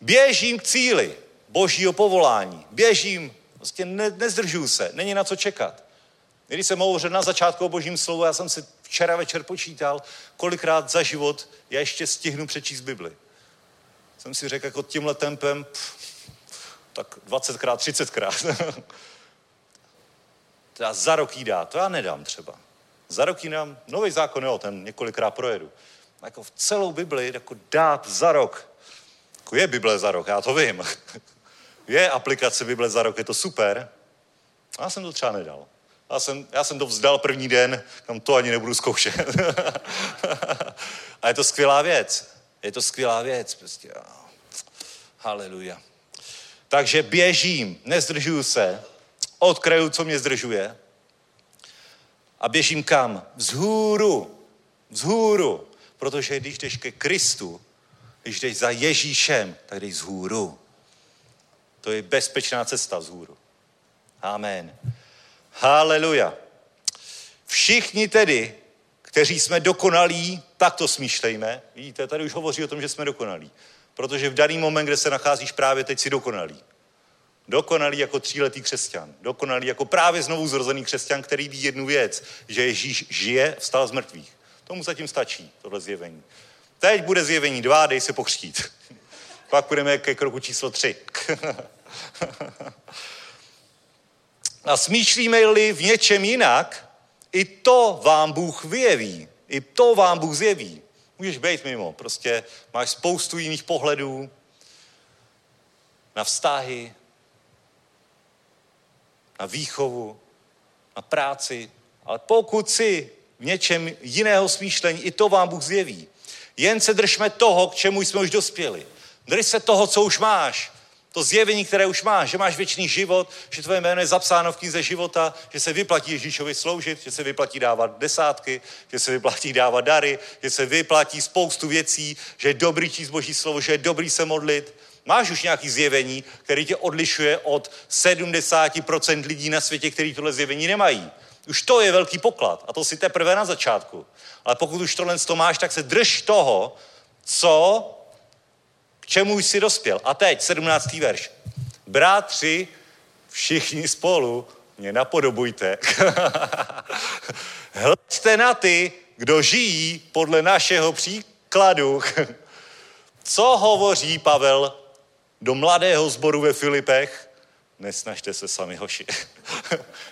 Běžím k cíli božího povolání. Běžím, prostě nezdržuju se, není na co čekat. Když jsem hovořil na začátku o božím slovu, já jsem si včera večer počítal, kolikrát za život já ještě stihnu přečíst Bibli. Jsem si řekl, jako tímhle tempem, tak 20krát, 30krát. To já za rok jí dá, to já nedám třeba. Za rok jí dám, nový zákon, jo, ten několikrát projedu. A jako v celou Bibli jako dát za rok. Jako je Bible za rok, já to vím. Je aplikace Bible za rok, je to super. Já jsem to třeba nedal. Já jsem to vzdal první den, tam to ani nebudu zkoušet. A je to skvělá věc. Prostě. Haleluja. Takže běžím, nezdržuju se, odkraju, co mě zdržuje a běžím kam? Vzhůru, protože když jdeš ke Kristu, když jdeš za Ježíšem, tak jdeš vzhůru. To je bezpečná cesta vzhůru. Amen. Haleluja. Všichni tedy, kteří jsme dokonalí, tak to smýšlejme. Vidíte, tady už hovoří o tom, že jsme dokonalí. Protože v daný moment, kde se nacházíš právě teď, si dokonalý. Dokonalý jako 3letý křesťan. Dokonalý jako právě znovu zrozený křesťan, který ví jednu věc, že Ježíš žije, vstal z mrtvých. Tomu zatím stačí, tohle zjevení. Teď bude zjevení 2, dej se pokřtít. Pak půjdeme ke kroku číslo 3. A smýšlíme-li v něčem jinak, i to vám Bůh vyjeví. I to vám Bůh zjeví. Můžeš být mimo, prostě máš spoustu jiných pohledů na vztahy, na výchovu, na práci, ale pokud si v něčem jiného smýšlení, i to vám Bůh zjeví. Jen se držme toho, k čemu jsme už dospěli. Drž se toho, co už máš. To zjevení, které už máš, že máš věčný život, že tvoje jméno je zapsáno v knize života, že se vyplatí Ježíšovi sloužit, že se vyplatí dávat desátky, že se vyplatí dávat dary, že se vyplatí spoustu věcí, že je dobrý číst Boží slovo, že je dobrý se modlit. Máš už nějaké zjevení, které tě odlišuje od 70% lidí na světě, kteří tohle zjevení nemají. Už to je velký poklad a to si teprve na začátku. Ale pokud už tohle to máš, tak se drž toho, co... K čemu jsi dospěl? A teď, 17. verš. Bratři, všichni spolu mě napodobujte. Hleďte na ty, kdo žijí podle našeho příkladu. Co hovoří Pavel do mladého sboru ve Filipech? Nesnažte se sami, hoši.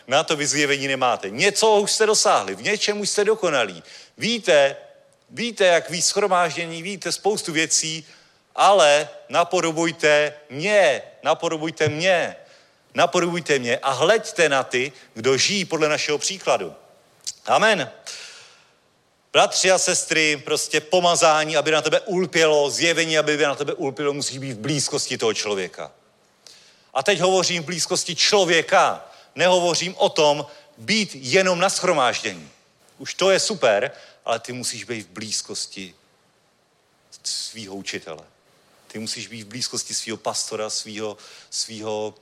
Na to vy zjevení nemáte. Něco už jste dosáhli, v něčem už jste dokonalí. Víte, jak víc shromáždění, víte spoustu věcí, ale napodobujte mě a hleďte na ty, kdo žijí podle našeho příkladu. Amen. Bratři a sestry, prostě pomazání, aby na tebe ulpělo, zjevení, aby na tebe ulpělo, musí být v blízkosti toho člověka. A teď hovořím v blízkosti člověka, nehovořím o tom být jenom na shromáždění. Už to je super, ale ty musíš být v blízkosti svýho učitele. Ty musíš být v blízkosti svýho pastora, svýho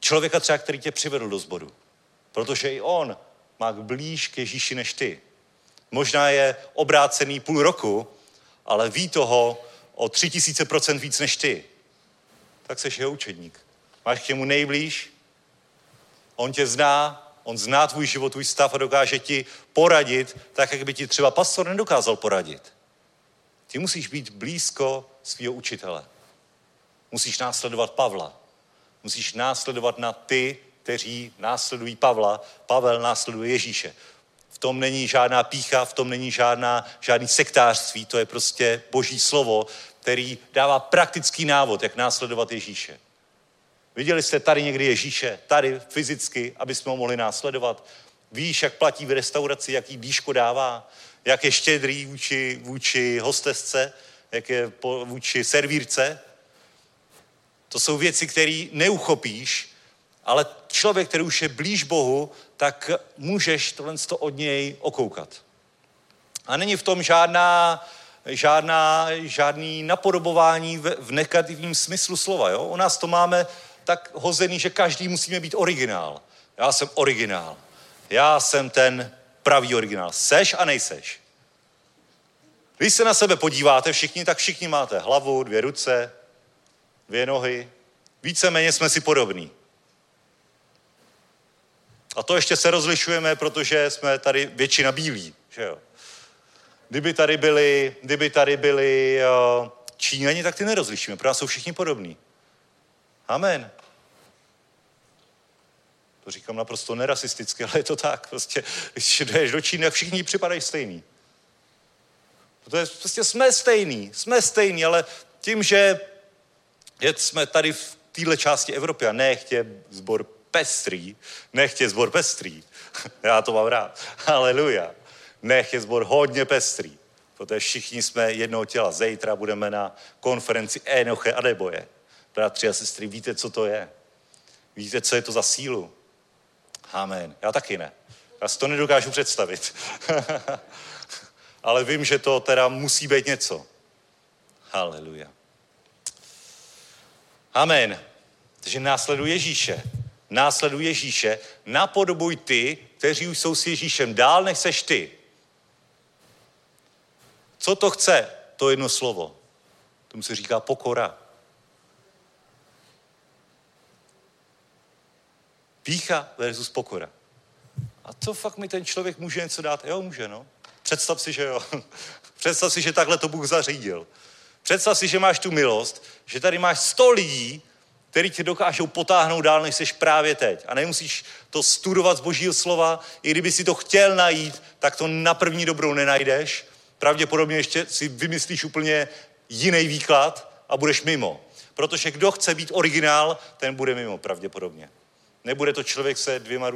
člověka třeba, který tě přivedl do sboru. Protože i on má blíž k Ježíši než ty. Možná je obrácený půl roku, ale ví toho o 3000% víc než ty. Tak seš jeho učedník. Máš k němu nejblíž, on tě zná, on zná tvůj život, tvůj stav a dokáže ti poradit tak, jak by ti třeba pastor nedokázal poradit. Ty musíš být blízko svého učitele. Musíš následovat Pavla. Musíš následovat na ty, kteří následují Pavla. Pavel následuje Ježíše. V tom není žádná pýcha, v tom není žádný sektářství, to je prostě Boží slovo, který dává praktický návod, jak následovat Ježíše. Viděli jste tady někdy Ježíše? Tady fyzicky, aby jsme ho mohli následovat. Víš, jak platí v restauraci, jaký dýško dává? Jak je štědrý vůči hostesce, jak je vůči servírce. To jsou věci, které neuchopíš, ale člověk, který už je blíž Bohu, tak můžeš tohle od něj okoukat. A není v tom žádný napodobování v negativním smyslu slova. Jo? U nás to máme tak hozený, že každý musíme být originál. Já jsem originál. Já jsem ten pravý originál. Seš a nejseš. Když se na sebe podíváte všichni, tak všichni máte hlavu, 2 ruce, 2 nohy. Víceméně jsme si podobní. A to ještě se rozlišujeme, protože jsme tady většina bílí. Že jo? Kdyby tady byli Číňani, tak ty nerozlišíme, protože jsou všichni podobní. Amen. To říkám naprosto nerasisticky, ale je to tak. Prostě, když jdeš do Číny, tak všichni připadají stejný. Protože prostě jsme stejní, ale tím, že jsme tady v téhle části Evropy a nech je sbor pestrý, já to mám rád, haleluja, nech je sbor hodně pestrý, protože všichni jsme jednoho těla. Zítra budeme na konferenci Enoche a Deboje. Bratři a sestry, víte, co to je? Víte, co je to za sílu? Amen. Já taky ne. Já si to nedokážu představit. Ale vím, že to teda musí být něco. Haleluja. Amen. Takže následuj Ježíše. Napodobuj ty, kteří už jsou s Ježíšem dál, než seš ty. Co to chce? To jedno slovo. Tomu se říká pokora. Pýcha versus pokora. A to fakt mi ten člověk může něco dát? Jo, může, no. Představ si, že jo. Představ si, že takhle to Bůh zařídil. Představ si, že máš tu milost, že tady máš 100 lidí, který tě dokážou potáhnout dál, než seš právě teď. A nemusíš to studovat z Božího slova. I kdyby si to chtěl najít, tak to na první dobrou nenajdeš. Pravděpodobně ještě si vymyslíš úplně jiný výklad a budeš mimo. Protože kdo chce být originál, ten bude mimo pravděpodobně. Nebude to člověk se dvěma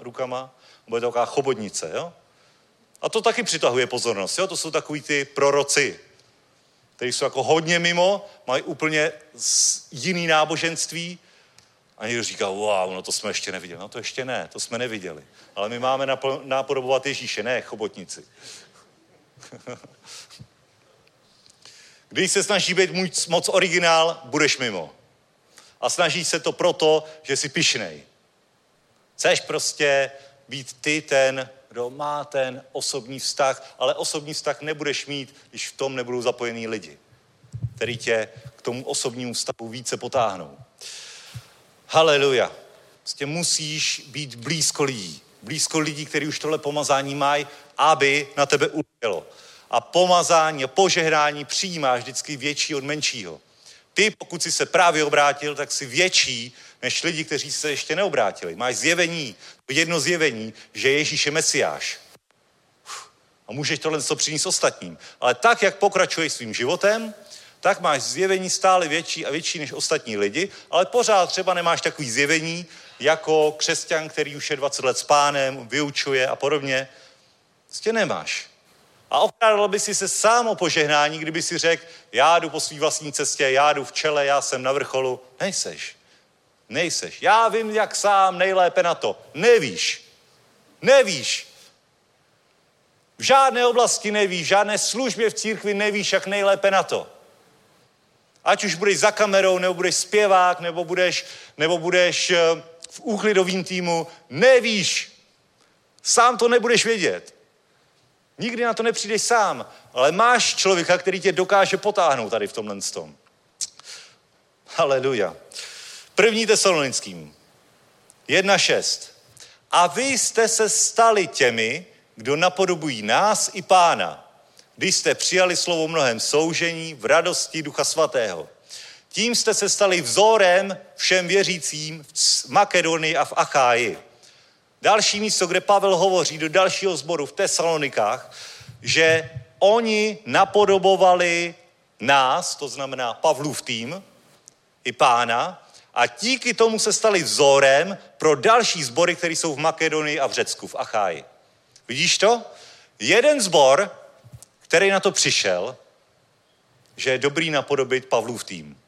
rukama, bude to taková chobotnice, jo? A to taky přitahuje pozornost, jo? To jsou takový ty proroci, kteří jsou jako hodně mimo, mají úplně jiný náboženství a někdo říká, wow, no to jsme ještě neviděli. No to ještě ne, to jsme neviděli. Ale my máme napodobovat Ježíše, ne chobotnici. Když se snaží být moc originál, budeš mimo. A snaží se to proto, že jsi pyšnej. Chceš prostě být ty ten, kdo má ten osobní vztah, ale osobní vztah nebudeš mít, když v tom nebudou zapojení lidi, který tě k tomu osobnímu vztahu více potáhnou. Haleluja. Prostě musíš být blízko lidí, kteří už tohle pomazání mají, aby na tebe uletělo. A pomazání a požehnání přijímáš vždycky větší od menšího. Ty, pokud jsi se právě obrátil, tak jsi větší než lidi, kteří se ještě neobrátili. Máš zjevení, jedno zjevení, že Ježíš je Mesiáš. A můžeš tohle přinést ostatním. Ale tak, jak pokračuješ svým životem, tak máš zjevení stále větší a větší než ostatní lidi, ale pořád třeba nemáš takový zjevení, jako křesťan, který už je 20 let s Pánem, vyučuje a podobně. Prostě nemáš. A okrádal by si se sám o požehnání, kdyby si řekl, já jdu po svý vlastní cestě, já jdu v čele, já jsem na vrcholu. Nejseš. Já vím, jak sám nejlépe na to. Nevíš. V žádné oblasti nevíš, v žádné službě v církvi nevíš, jak nejlépe na to. Ať už budeš za kamerou, nebo budeš zpěvák, nebo budeš v úklidovým týmu, nevíš. Sám to nebudeš vědět. Nikdy na to nepřijdeš sám, ale máš člověka, který tě dokáže potáhnout tady v tomhle tom. Haleluja. 1. Tesalonickým 1:6. A vy jste se stali těmi, kdo napodobují nás i Pána, když jste přijali slovo mnohem soužení v radosti Ducha Svatého. Tím jste se stali vzorem všem věřícím v Makedonii a v Acháji. Další místo, kde Pavel hovoří do dalšího sboru v Tesalonikách, že oni napodobovali nás, to znamená Pavlův tým i Pána, a díky tomu se stali vzorem pro další sbory, které jsou v Makedonii a v Řecku, v Acháji. Vidíš to? Jeden sbor, který na to přišel, že je dobrý napodobit Pavlův tým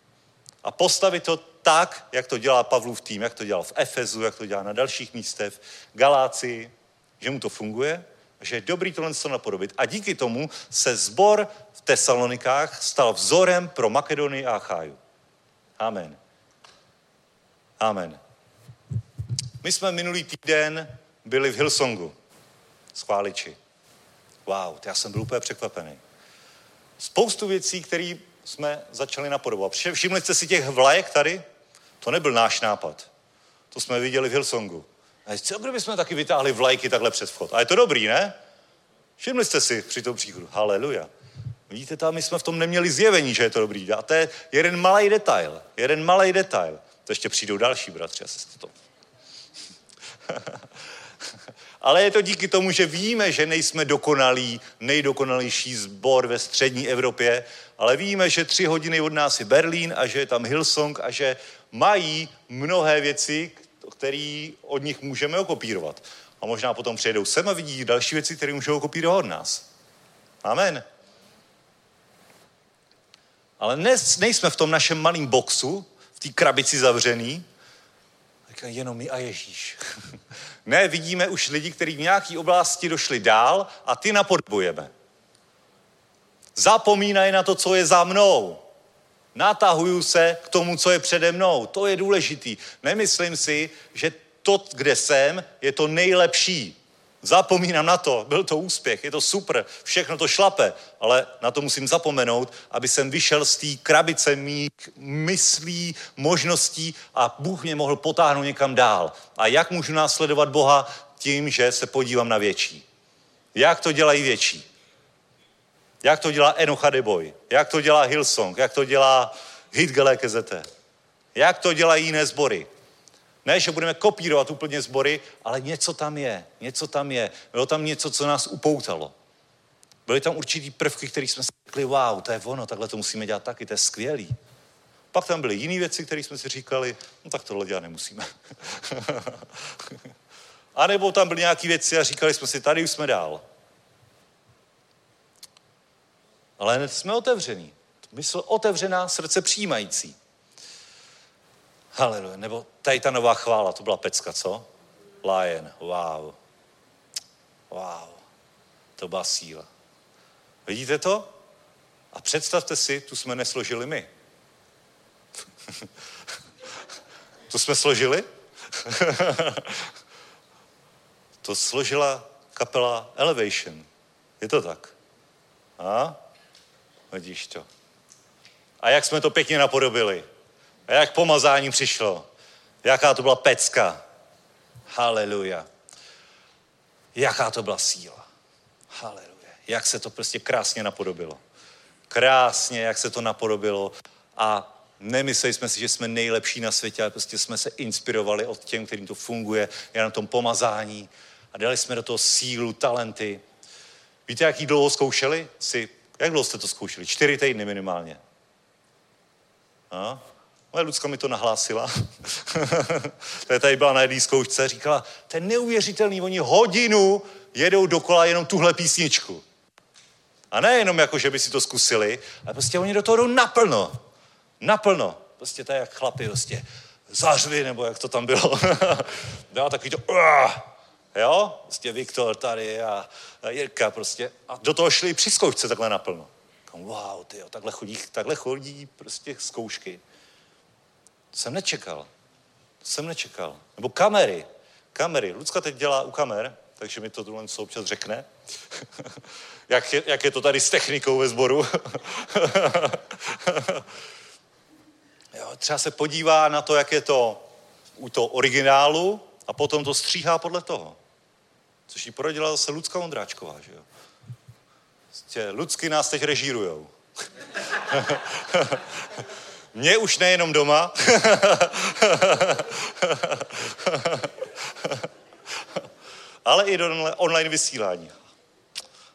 a postavit to tak, jak to dělá Pavlův tým, jak to dělal v Efezu, jak to dělá na dalších místech, Galácii, že mu to funguje, že je dobrý tohle napodobit. A díky tomu se sbor v Tesalonikách stal vzorem pro Makedonii a Achaju. Amen. Amen. My jsme minulý týden byli v Hillsongu s chváliči. Wow, já jsem byl úplně překvapený. Spoustu věcí, které jsme začali napodobovat. Všimli jste si těch vlajek tady? To nebyl náš nápad. To jsme viděli v Hillsongu. A co kdybychom taky vytáhli vlajky takhle před vchod? A je to dobrý, ne? Všimli jste si při tom příchodu. Haleluja. Vidíte tam, my jsme v tom neměli zjevení, že je to dobrý. A to je jeden malý detail. To ještě přijdou další, bratři, asi jste to. Ale je to díky tomu, že víme, že nejsme dokonalí, nejdokonalější sbor ve střední Evropě, ale víme, že 3 hodiny od nás je Berlín a že je tam Hillsong a že mají mnohé věci, které od nich můžeme okopírovat. A možná potom přijedou sem a vidí další věci, které můžou okopírovat od nás. Amen. Ale dnes nejsme v tom našem malém boxu, v té krabici zavřený, jenom my a Ježíš. Ne, vidíme už lidi, kteří v nějaké oblasti došli dál a ty napodobujeme. Zapomínaj na to, co je za mnou. Natahuju se k tomu, co je přede mnou. To je důležitý. Nemyslím si, že to, kde jsem, je to nejlepší. Zapomínám na to. Byl to úspěch, je to super, všechno to šlape, ale na to musím zapomenout, aby jsem vyšel z té krabice mých myslí, možností a Bůh mě mohl potáhnout někam dál. A jak můžu následovat Boha? Tím, že se podívám na větší. Jak to dělají větší? Jak to dělá Enoch Adeboy? Jak to dělá Hillsong? Jak to dělá Hitgele Kezete? Jak to dělají jiné sbory? Ne, že budeme kopírovat úplně sbory, ale něco tam je. Bylo tam něco, co nás upoutalo. Byly tam určitý prvky, které jsme si řekli, wow, to je ono, takhle to musíme dělat taky, to je skvělý. Pak tam byly jiné věci, které jsme si říkali, no tak tohle dělat nemusíme. A nebo tam byly nějaké věci a říkali jsme si, tady už jsme dál. Ale hned jsme otevření. Mysl otevřená, srdce přijímající. Haleluja. Nebo tady ta nová chvála, to byla pecka, co? Lion, wow. Wow. To byla síla. Vidíte to? A představte si, tu jsme nesložili my. To jsme složili? To složila kapela Elevation. Je to tak? A? Vidíš to. A jak jsme to pěkně napodobili. A jak pomazání přišlo. Jaká to byla pecka. Haleluja. Jaká to byla síla. Haleluja. Jak se to prostě krásně napodobilo. Krásně, jak se to napodobilo. A nemysleli jsme si, že jsme nejlepší na světě, ale prostě jsme se inspirovali od těm, kterým to funguje, je na tom pomazání. A dali jsme do toho sílu, talenty. Víte, jak jí dlouho zkoušeli? Jak dlouho jste to zkoušeli? 4 týdny minimálně. A? Moje Lucka mi to nahlásila. Tady byla na jedné zkoušce a říkala, to je neuvěřitelný, oni hodinu jedou dokola jenom tuhle písničku. A nejenom jako, že by si to zkusili, ale prostě oni do toho jdou naplno. Naplno. Prostě tak jak chlapi prostě zařvi, nebo jak to tam bylo. Dá takový to jo? Prostě Viktor tady a Jirka prostě. A do toho šli při zkoušce takhle naplno. Wow, tyjo, takhle chodí prostě zkoušky. To jsem nečekal. Nebo kamery. Lucka teď dělá u kamer, takže mi to tohle občas řekne. jak je to tady s technikou ve sboru. Jo, třeba se podívá na to, jak je to u toho originálu a potom to stříhá podle toho. Což jí poradila zase Lucka Ondráčková, že jo. Lucky nás teď režírujou. Mě už nejenom doma. Ale i do online vysílání.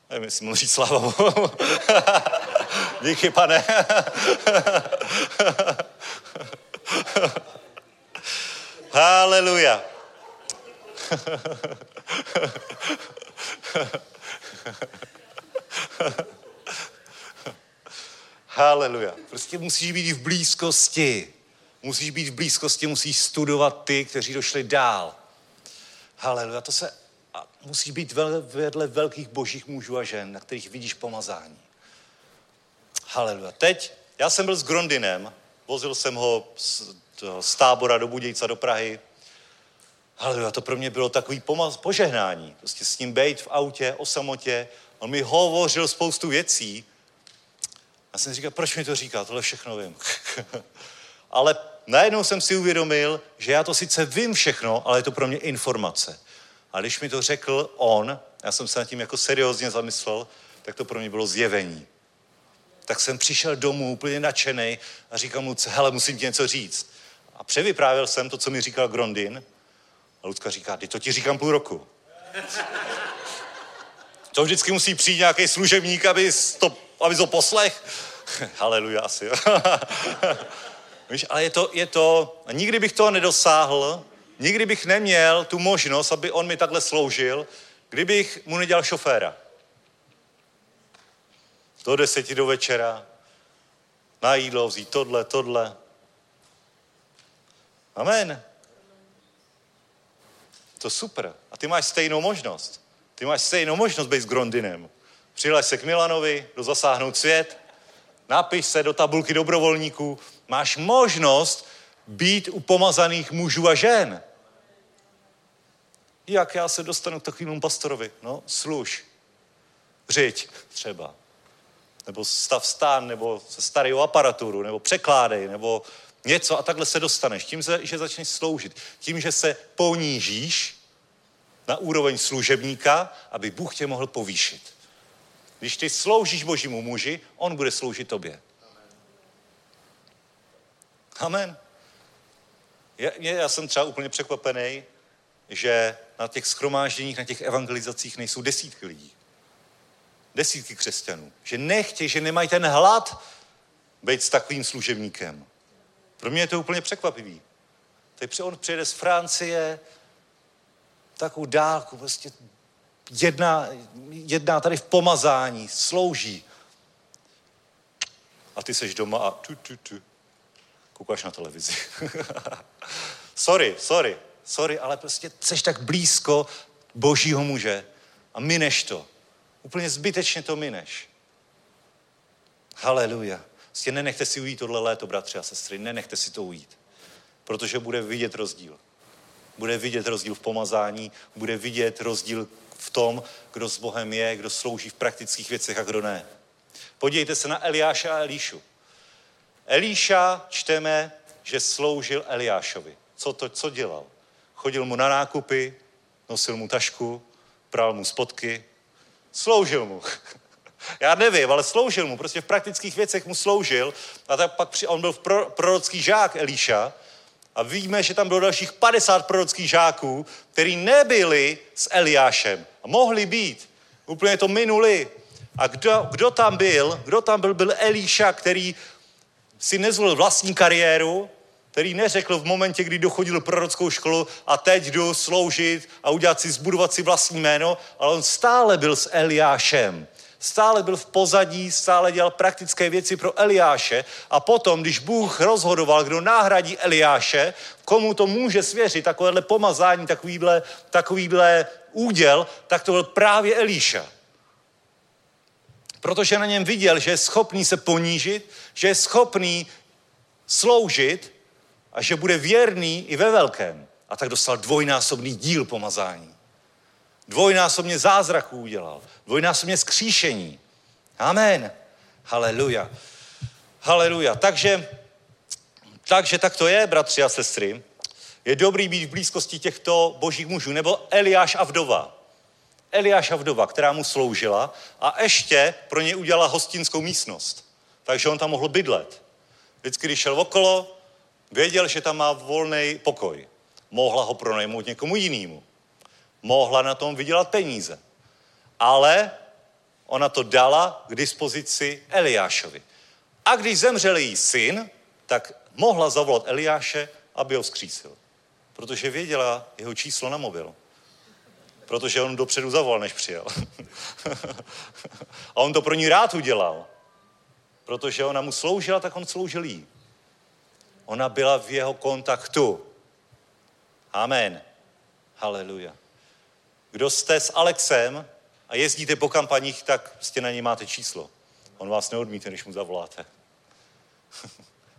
Nevím, jestli můžu říct sláva Bohu. Díky, pane. Haleluja. Haleluja. Prostě musíš být v blízkosti. Musíš studovat ty, kteří došli dál. Haleluja. A musíš být vedle velkých božích mužů a žen, na kterých vidíš pomazání. Haleluja. Teď, já jsem byl s Grondinem, vozil jsem ho z Tábora do Budějca, do Prahy. Haleluja, to pro mě bylo takový požehnání. Prostě s ním bejt v autě, o samotě. On mi hovořil spoustu věcí. Já jsem říkal, proč mi to říká, tohle všechno vím. Ale najednou jsem si uvědomil, že já to sice vím všechno, ale je to pro mě informace. A když mi to řekl on, já jsem se nad tím jako seriózně zamyslel, tak to pro mě bylo zjevení. Tak jsem přišel domů úplně nadšenej a říkal Luce, hele, musím ti něco říct. A převyprávěl jsem to, co mi říkal Grondin. A Lucka říká, ty to ti říkám půl roku. To vždycky musí přijít nějaký služebník, aby to poslech. Haleluja asi. Víš, ale je to, a nikdy bych toho nedosáhl, nikdy bych neměl tu možnost, aby on mi takhle sloužil, kdybych mu nedělal šoféra. Do 10 do večera, na jídlo vzít tohle. Amen. To super. A ty máš stejnou možnost. Být s Grondinem. Přihlaš se k Milanovi, do Zasáhnout svět, napiš se do tabulky dobrovolníků. Máš možnost být u pomazaných mužů a žen. Jak já se dostanu k takovému pastorovi? No, služ. Řiď třeba. Nebo stav stán, nebo se starej o aparaturu, nebo překládej, nebo něco a takhle se dostaneš. Tím, že začneš sloužit. Tím, že se ponížíš na úroveň služebníka, aby Bůh tě mohl povýšit. Když ty sloužíš Božímu muži, on bude sloužit tobě. Amen. Já jsem třeba úplně překvapený, že na těch shromážděních, na těch evangelizacích nejsou desítky lidí. Desítky křesťanů. Že nechtějí, že nemají ten hlad být s takovým služebníkem. Pro mě je to úplně překvapivý. Teď on přijede z Francie, takovou dálku, prostě jedná tady v pomazání, slouží. A ty seš doma a koukáš na televizi. sorry, ale prostě seš tak blízko božího muže a mineš to. Úplně zbytečně to mineš. Haleluja. Prostě nenechte si ujít tohle léto, bratři a sestry, nenechte si to ujít. Protože bude vidět rozdíl. Bude vidět rozdíl v pomazání, bude vidět rozdíl v tom, kdo s Bohem je, kdo slouží v praktických věcech a kdo ne. Podívejte se na Eliáše a Elíšu. Elíša čteme, že sloužil Eliášovi. Co dělal? Chodil mu na nákupy, nosil mu tašku, pral mu spodky, sloužil mu. Já nevím, ale sloužil mu, prostě v praktických věcech mu sloužil a tak pak on byl prorocký žák Elíša a víme, že tam bylo dalších 50 prorockých žáků, který nebyli s Eliášem a mohli být, úplně to minuli. A kdo tam byl? Kdo tam byl Elíša, který si nezvolil vlastní kariéru, který neřekl v momentě, kdy dochodil prorockou školu a teď jdu sloužit a zbudovat si vlastní jméno, ale on stále byl s Eliášem. Stále byl v pozadí, stále dělal praktické věci pro Eliáše a potom, když Bůh rozhodoval, kdo nahradí Eliáše, komu to může svěřit, takovéhle pomazání, takovýhle úděl, tak to byl právě Elíša. Protože na něm viděl, že je schopný se ponížit, že je schopný sloužit a že bude věrný i ve velkém. A tak dostal dvojnásobný díl pomazání. Dvojnásobně zázraků udělal. Dvojnásobně zkříšení. Amen. Haleluja. Haleluja. Takže tak to je, bratři a sestry. Je dobrý být v blízkosti těchto božích mužů. Nebo Eliáš a vdova. Eliáš a vdova, která mu sloužila a ještě pro ně udělala hostinskou místnost. Takže on tam mohl bydlet. Vždycky, když šel okolo, věděl, že tam má volný pokoj. Mohla ho pronajmout někomu jinému. Mohla na tom vydělat peníze. Ale ona to dala k dispozici Eliášovi. A když zemřel její syn, tak mohla zavolat Eliáše, aby ho vzkřísil. Protože věděla jeho číslo na mobilu. Protože on dopředu zavolal, než přijel. A on to pro ní rád udělal. Protože ona mu sloužila, tak on sloužil jí. Ona byla v jeho kontaktu. Amen. Haleluja. Kdo jste s Alexem a jezdíte po kampaních, tak prostě na něj máte číslo. On vás neodmítne, když mu zavoláte.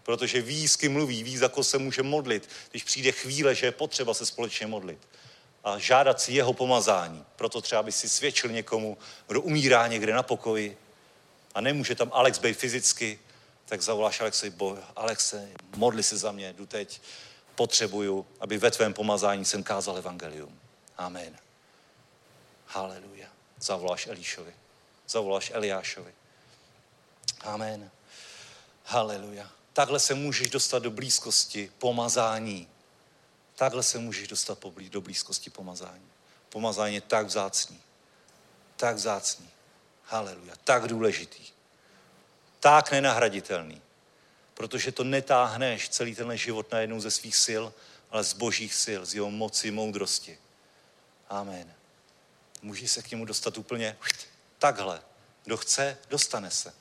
Protože ví, s kým mluví, ví, za koho se může modlit, když přijde chvíle, že je potřeba se společně modlit. A žádat si jeho pomazání. Proto třeba by si svědčil někomu, kdo umírá někde na pokoji a nemůže tam Alex být fyzicky, tak zavoláš Alexovi, Alexe, modli se za mě, jdu teď, potřebuju, aby ve tvém pomazání jsem kázal evangelium. Amen. Haleluja. Zavoláš Elišovi. Zavoláš Eliášovi. Amen. Haleluja. Takhle se můžeš dostat do blízkosti pomazání. Takhle se můžeš dostat do blízkosti pomazání. Pomazání je tak vzácný. Tak vzácný. Haleluja. Tak důležitý. Tak nenahraditelný. Protože to netáhneš celý tenhle život najednou ze svých sil, ale z božích sil, z jeho moci, moudrosti. Amen. Můžeš se k němu dostat úplně takhle. Kdo chce, dostane se.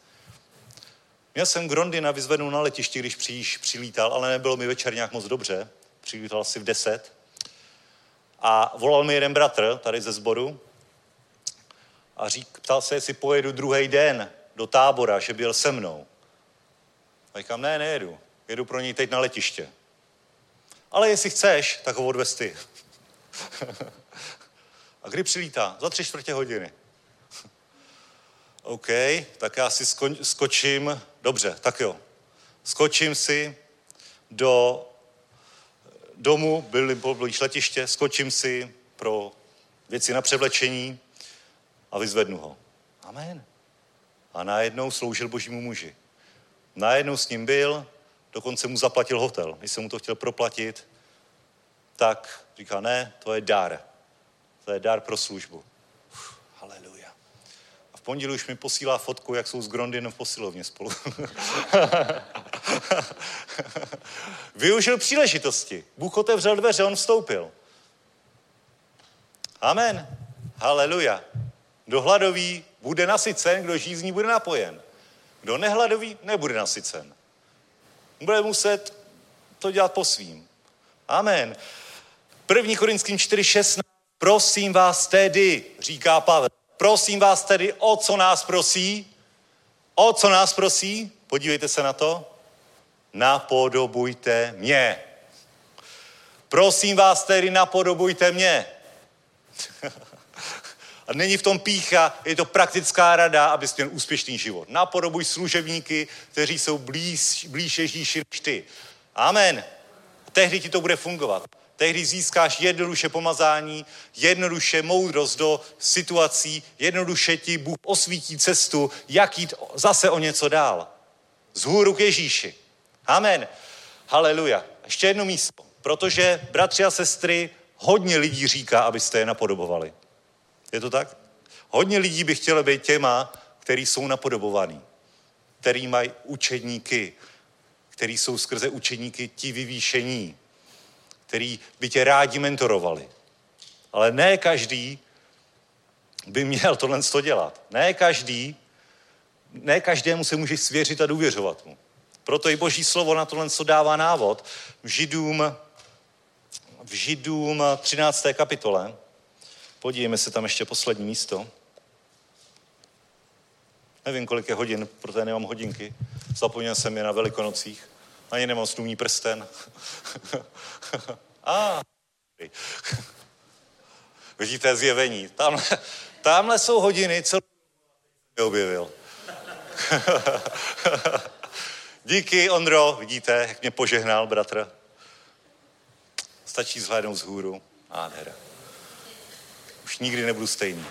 Měl jsem Grondina vyzvednou na letišti, když přilítal, ale nebylo mi večer nějak moc dobře. Přilítal asi v 10. A volal mi jeden bratr tady ze sboru a ptal se, jestli pojedu druhý den do tábora, že byl se mnou. A říkám, ne, nejedu. Jedu pro něj teď na letiště. Ale jestli chceš, tak ho odvez ty. A kdy přilítá? Za 3/4 hodiny. OK, tak já si skočím, dobře, tak jo. Skočím si do domu, bylo letiště, skočím si pro věci na převlečení a vyzvednu ho. Amen. A najednou sloužil božímu muži. Najednou s ním byl, dokonce mu zaplatil hotel. Když jsem mu to chtěl proplatit, tak říká, ne, to je dar. To je dar pro službu. Haleluja. A v pondělí už mi posílá fotku, jak jsou s Grondinem v posilovně spolu. Využil příležitosti. Bůh otevřel dveře, on vstoupil. Amen. Haleluja. Kdo hladový, bude nasycen, kdo žízní, bude napojen. Kdo nehladový, nebude nasycen. Bude muset to dělat po svým. Amen. 1. Korinským 4:16. Prosím vás tedy, říká Pavel. Prosím vás tedy, o co nás prosí? O co nás prosí? Podívejte se na to. Napodobujte mě. Prosím vás tedy, napodobujte mě. A není v tom pýcha, je to praktická rada, abyste měl úspěšný život. Napodobuj služebníky, kteří jsou blíž Ježíši než ty. Amen. Tehdy ti to bude fungovat. Tehdy získáš jednoduše pomazání, jednoduše moudrost do situací, jednoduše ti Bůh osvítí cestu, jak jít zase o něco dál. Vzhůru k Ježíši. Amen. Haleluja. Ještě jedno místo. Protože, bratři a sestry, hodně lidí říká, abyste je napodobovali. Je to tak? Hodně lidí by chtělo být těma, který jsou napodobovaní, který mají učedníky, který jsou skrze učedníky ti vyvýšení, který by tě rádi mentorovali. Ale ne každý by měl tohle dělat. Ne každému se můžeš svěřit a důvěřovat mu. Proto i Boží slovo na tohle dává návod v Židům 13. kapitole. Podívejme se tam ještě poslední místo. Nevím, kolik je hodin, protože nemám hodinky. Zapomněl jsem je na Velikonocích. Ani nemám snůvní prsten. Vidíte, zjevení. Tamhle jsou hodiny, co jsem objevil. Díky, Ondro. Vidíte, jak mě požehnal, bratr. Stačí zhlédnout vzhůru. Nádhera. Už nikdy nebudu stejný.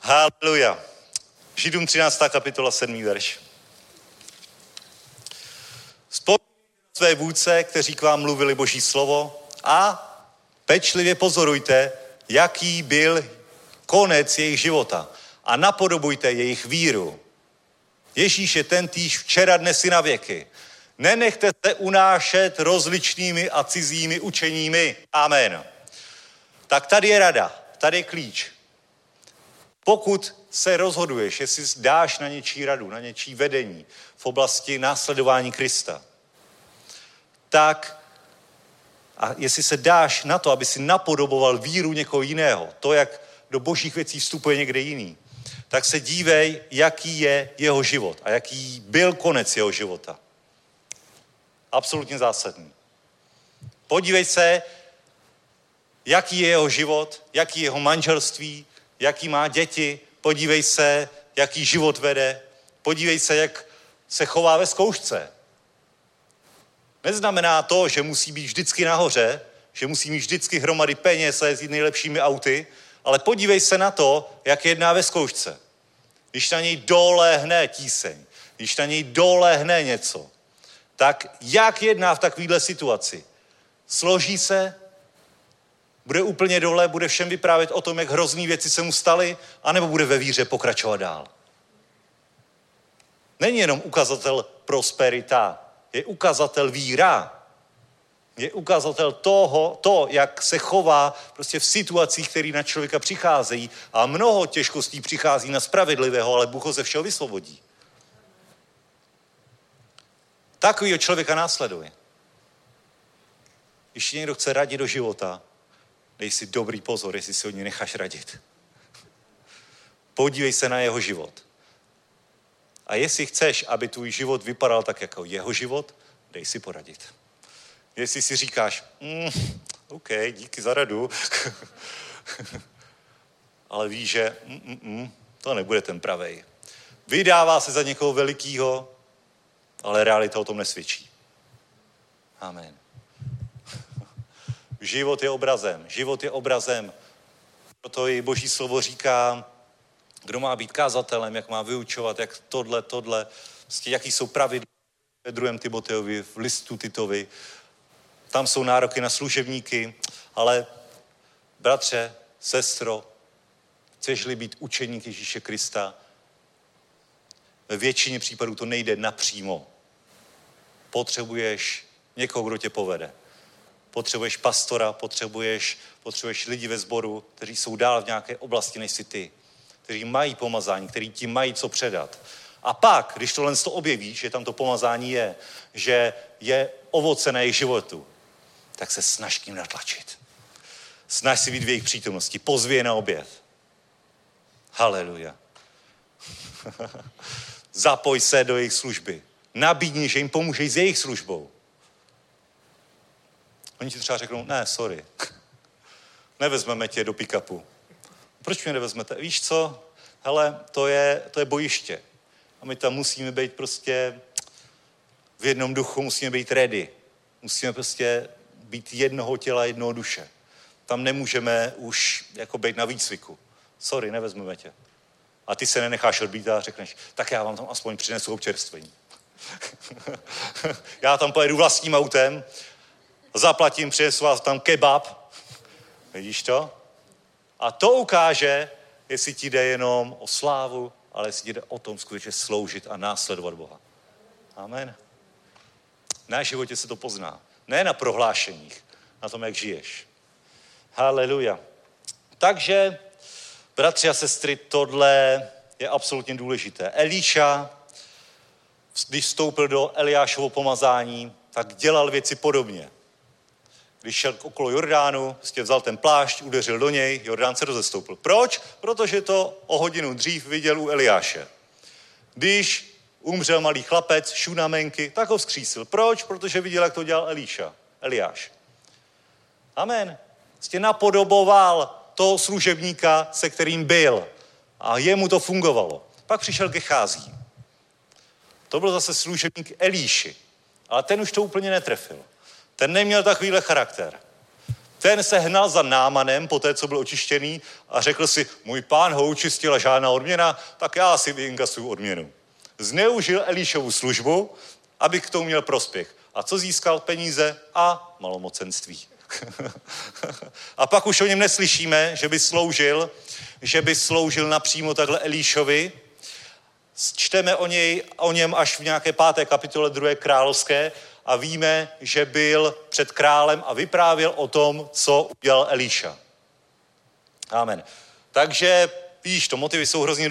Haleluja. Židům 13. kapitola 7. verš. Vzpomínejte na své vůdce, kteří k vám mluvili Boží slovo, a pečlivě pozorujte, jaký byl konec jejich života, a napodobujte jejich víru. Ježíš je tentýž včera, dnes i na věky. Nenechte se unášet rozličnými a cizími učeními. Amen. Tak tady je rada, tady je klíč. Pokud se rozhoduješ, jestli dáš na něčí radu, na něčí vedení v oblasti následování Krista, tak a jestli se dáš na to, aby si napodoboval víru někoho jiného, to, jak do božích věcí vstupuje někde jiný, tak se dívej, jaký je jeho život a jaký byl konec jeho života. Absolutně zásadní. Podívej se, jaký je jeho život, jaký je jeho manželství, jaký má děti, podívej se, jaký život vede, podívej se, jak se chová ve zkoušce. Neznamená to, že musí být vždycky nahoře, že musí mít vždycky hromady peněz a jezdit nejlepšími auty, ale podívej se na to, jak jedná ve zkoušce. Když na něj doléhne tíseň, když na něj doléhne něco, tak jak jedná v takovéhle situaci? Složí se, bude úplně dole, bude všem vyprávět o tom, jak hrozný věci se mu staly, anebo bude ve víře pokračovat dál. Není jenom ukazatel prosperita, je ukazatel víra. Je ukazatel toho, jak se chová prostě v situacích, které na člověka přicházejí. A mnoho těžkostí přichází na spravedlivého, ale Bůh ho ze všeho vysvobodí. Takovýho člověka následuje. Když někdo chce radit do života, dej si dobrý pozor, jestli si od něj necháš radit. Podívej se na jeho život. A jestli chceš, aby tvůj život vypadal tak, jako jeho život, dej si poradit. Jestli si říkáš, OK, díky za radu, ale víš, že to nebude ten pravej. Vydává se za někoho velikýho, ale realita o tom nesvědčí. Amen. Život je obrazem. Proto i Boží slovo říká, kdo má být kázatelem, jak má vyučovat, jak tohle, prostě jaký jsou pravidla ve 2. Timoteovi, v listu Titovi. Tam jsou nároky na služebníky, ale bratře, sestro, Chceš-li být učeník Ježíše Krista, ve většině případů to nejde napřímo. Potřebuješ někoho, kdo tě povede. Potřebuješ pastora, potřebuješ lidi ve sboru, kteří jsou dál v nějaké oblasti než jsi ty, kteří mají pomazání, kteří ti mají co předat. A pak, když tohle objevíš, že tam to pomazání je, že je ovoce na jejich životu, tak se snaž k ním natlačit. Snaž si být v jejich přítomnosti, pozvi je na oběd. Haleluja. Zapoj se do jejich služby. Nabídni, že jim pomůžeš s jejich službou. Oni ti třeba řeknou, ne, sorry, nevezmeme tě do pick-upu. Proč mě nevezmete? Víš co? Hele, to je bojiště. A my tam musíme být prostě v jednom duchu, musíme být ready. Musíme prostě být jednoho těla, jednoho duše. Tam nemůžeme už jako být na výcviku. Sorry, nevezmeme tě. A ty se nenecháš odbít a řekneš, tak já vám tam aspoň přinesu občerstvení. Já tam pojedu vlastním autem, zaplatím, přinesu vás tam kebab. Vidíš to? A to ukáže, jestli ti jde jenom o slávu, ale jestli ti jde o tom skutečně sloužit a následovat Boha. Amen. Na životě se to pozná. Ne na prohlášeních, na tom, jak žiješ. Haleluja. Takže, bratři a sestry, tohle je absolutně důležité. Eliša, když vstoupil do Eliášovo pomazání, tak dělal věci podobně. Když šel okolo Jordánu, vzal ten plášť, udeřil do něj, Jordán se rozestoupil. Proč? Protože to o hodinu dřív viděl u Eliáše. Když umřel malý chlapec, Šunamenky, tak ho vzkřísil. Proč? Protože viděl, jak to dělal Eliáš. Amen. Napodoboval toho služebníka, se kterým byl. A jemu to fungovalo. Pak přišel Gechází. To byl zase služebník Elíši. Ale ten už to úplně netrefil. Ten neměl takovýhle charakter. Ten se hnal za Námanem po té, co byl očištěný a řekl si, můj pán ho učistil a žádná odměna, tak já si vyinkasuju odměnu. Zneužil Elišovu službu, aby k tomu měl prospěch. A co získal? Peníze a malomocenství. A pak už o něm neslyšíme, že by sloužil napřímo takhle Elišovi. Čteme o něm až v nějaké 5. kapitole 2. královské, a víme, že byl před králem a vyprávěl o tom, co udělal Eliša. Amen. Takže víš, to motivy jsou hrozně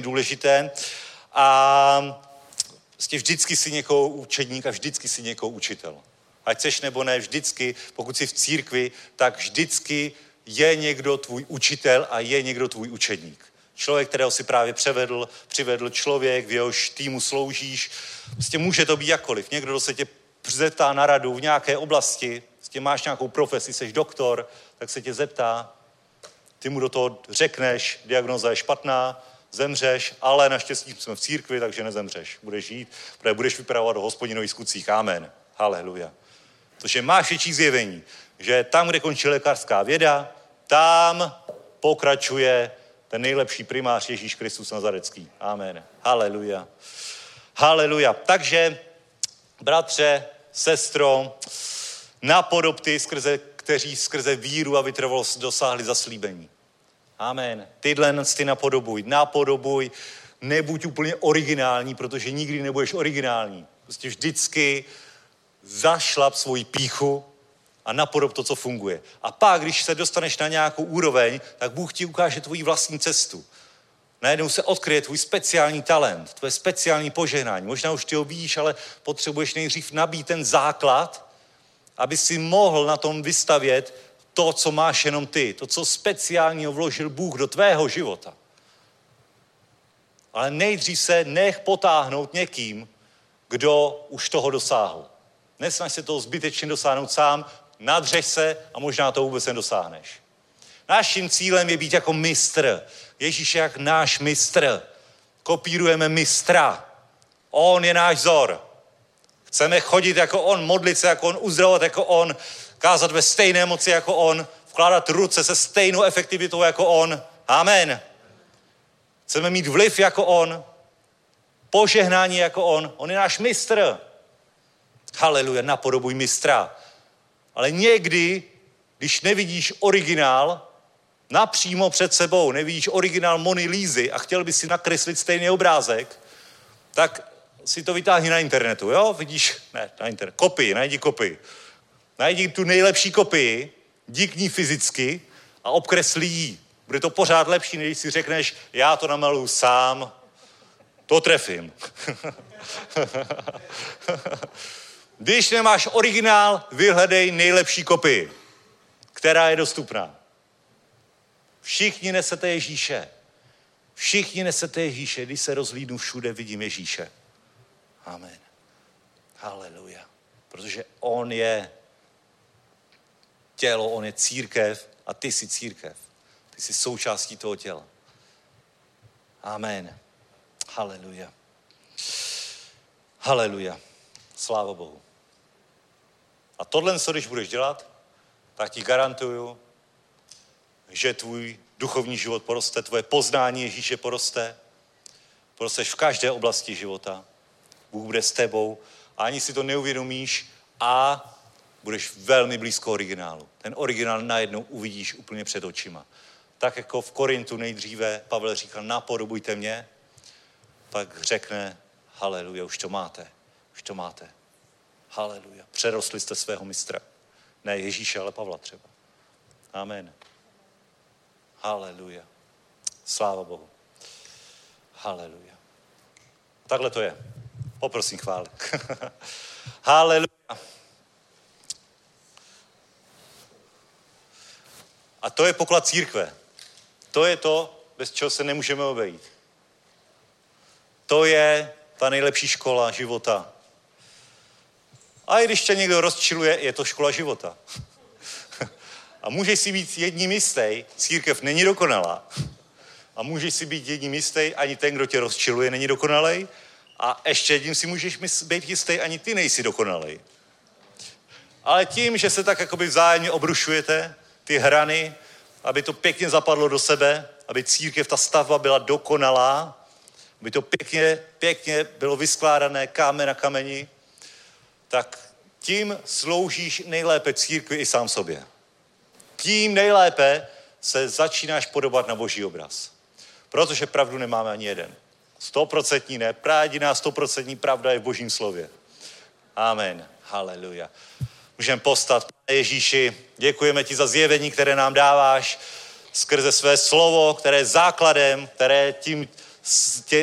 důležité. A vždycky si někoho učedník a vždycky si někoho učitel. Ať seš nebo ne, vždycky, pokud jsi v církvi, tak vždycky je někdo tvůj učitel a je někdo tvůj učedník. Člověk, kterého si právě přivedl člověk, v jehož týmu sloužíš. Může to být jakkoliv. Někdo se tě zeptá na radu v nějaké oblasti, máš nějakou profesi, jsi doktor, tak se tě zeptá, ty mu do toho řekneš, diagnóza je špatná, zemřeš, ale naštěstí jsme v církvi, takže nezemřeš. Budeš žít, protože budeš vypravovat o Hospodinových skutcích. Amen. Haleluja. Což je mášečí zjevení, že tam, kde končí lékařská věda, tam pokračuje ten nejlepší primář Ježíš Kristus Nazarecký. Amen. Haleluja. Haleluja. Takže, bratře, sestro, napodob ty, kteří skrze víru a vytrvalost dosáhli zaslíbení. Amen. Tyhle ty napodobuj. Nebuď úplně originální, protože nikdy nebudeš originální. Prostě vždycky zašlap svoji pýchu a napodob to, co funguje. A pak, když se dostaneš na nějakou úroveň, tak Bůh ti ukáže tvoji vlastní cestu. Najednou se odkryje tvůj speciální talent, tvoje speciální požehnání. Možná už ty ho víš, ale potřebuješ nejdřív nabít ten základ, aby si mohl na tom vystavět to, co máš jenom ty, to, co speciálně vložil Bůh do tvého života. Ale nejdřív se nech potáhnout někým, kdo už toho dosáhl. Nesnaž se toho zbytečně dosáhnout sám, nadřeš se a možná to vůbec nedosáhneš. Naším cílem je být jako mistr. Ježíš je jak náš mistr. Kopírujeme mistra. On je náš vzor. Chceme chodit jako on, modlit se jako on, uzdravovat jako on, kázat ve stejné moci jako on, vkládat ruce se stejnou efektivitou jako on. Amen. Chceme mít vliv jako on, požehnání jako on. On je náš mistr. Haleluja, napodobuj mistra. Ale někdy, když nevidíš originál, napřímo před sebou, nevidíš originál Mony Lízy a chtěl by si nakreslit stejný obrázek, tak si to vytáhni na internetu, jo? Vidíš, ne, na internetu, najdi kopii. Najdi tu nejlepší kopii, jdi k ní fyzicky a obkreslí ji. Bude to pořád lepší, než si řekneš, já to namaluju sám, to trefím. Když nemáš originál, vyhledej nejlepší kopii, která je dostupná. Všichni nesete Ježíše. Všichni nesete Ježíše. Když se rozhlídnu všude, vidím Ježíše. Amen. Haleluja. Protože on je tělo, on je církev a ty jsi církev. Ty jsi součástí toho těla. Amen. Haleluja. Haleluja. Sláva Bohu. A tohle, co když budeš dělat, tak ti garantuju, že tvůj duchovní život poroste, tvoje poznání Ježíše poroste. Porosteš v každé oblasti života. Bůh bude s tebou a ani si to neuvědomíš a budeš velmi blízko originálu. Ten originál najednou uvidíš úplně před očima. Tak jako v Korintu nejdříve Pavel říkal, napodobujte mě, pak řekne, haleluja, už to máte. Haleluja, přerostli jste svého mistra. Ne Ježíše, ale Pavla třeba. Amen. Haleluja. Sláva Bohu. Haleluja. Takhle to je. Poprosím chvály. Haleluja. A to je poklad církve. To je to, bez čeho se nemůžeme obejít. To je ta nejlepší škola života. A i když tě někdo rozčiluje, je to škola života. A můžeš si být jedním jistý, církev není dokonalá. A můžeš si být jedním jistý, ani ten, kdo tě rozčiluje, není dokonalej. A ještě jedním si můžeš být jistý, ani ty nejsi dokonalej. Ale tím, že se tak jakoby vzájemně obrušujete, ty hrany, aby to pěkně zapadlo do sebe, aby církev, ta stavba byla dokonalá, aby to pěkně bylo vyskládané kámen na kameni, tak tím sloužíš nejlépe církvi i sám sobě. Tím nejlépe se začínáš podobat na boží obraz. Protože pravdu nemáme ani jeden. 100% ne. Jediná 100% pravda je v božím slově. Amen. Haleluja. Můžeme povstat. Pane Ježíši, děkujeme ti za zjevení, které nám dáváš skrze své slovo, které je základem, které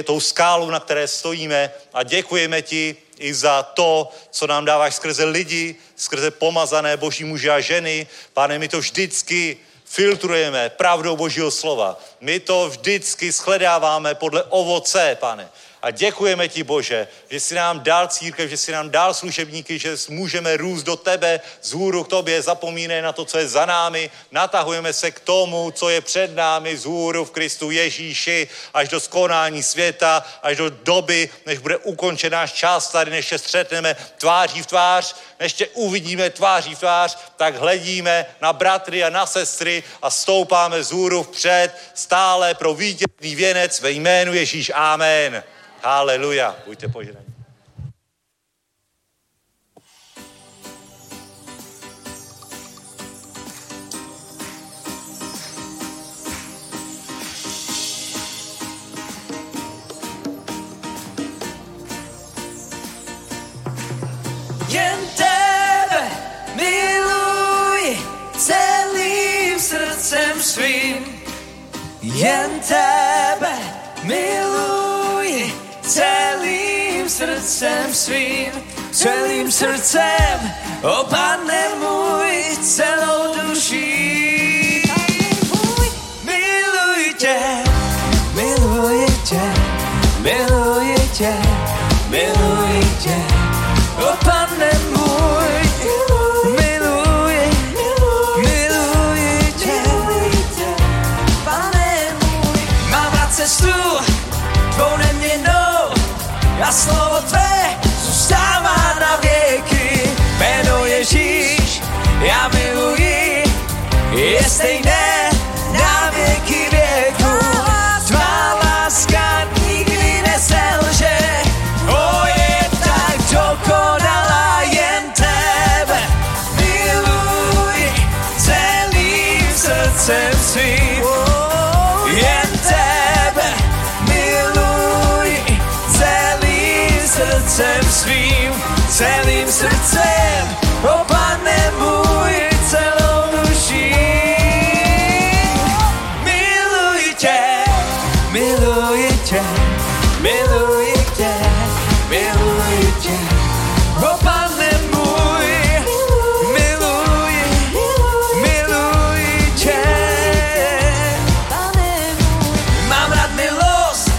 tou skálou, na které stojíme. A děkujeme ti i za to, co nám dáváš skrze lidi, skrze pomazané boží muže a ženy. Pane, my to vždycky filtrujeme pravdou božího slova. My to vždycky shledáváme podle ovoce, pane. A děkujeme ti, Bože, že jsi nám dal církev, že jsi nám dal služebníky, že můžeme růst do tebe, vzhůru k tobě, zapomínej na to, co je za námi, natahujeme se k tomu, co je před námi, vzhůru v Kristu Ježíši, až do skonání světa, až do doby, než bude ukončen náš čas tady, než se střetneme tváří v tvář, než tě uvidíme tváří v tvář, tak hledíme na bratry a na sestry a stoupáme vzhůru vpřed, stále pro vítězný věnec ve jménu Ježíš. Amen. Haleluja. Buďte požehnáni. Jen tebe miluji celým srdcem svým. Jen tebe miluji celým srdcem, o Pane můj, celou duší. Miluji tě, o Pane můj, miluji tě, Pane můj. Mám cestu, tvou neměnou, a slovo tvé zůstává na věky. Jméno Ježíš, já miluji, je stejné na věky věku. Tvá láska nikdy neselže, o je tak dokonalá. Jen tebe miluji celým srdcem svým. srdcem svým, celým srdcem, o Pane můj, celou duší. Miluji tě, miluji tě, miluji tě, miluji tě, o Pane můj, miluji, miluji tě. Mám rád milost,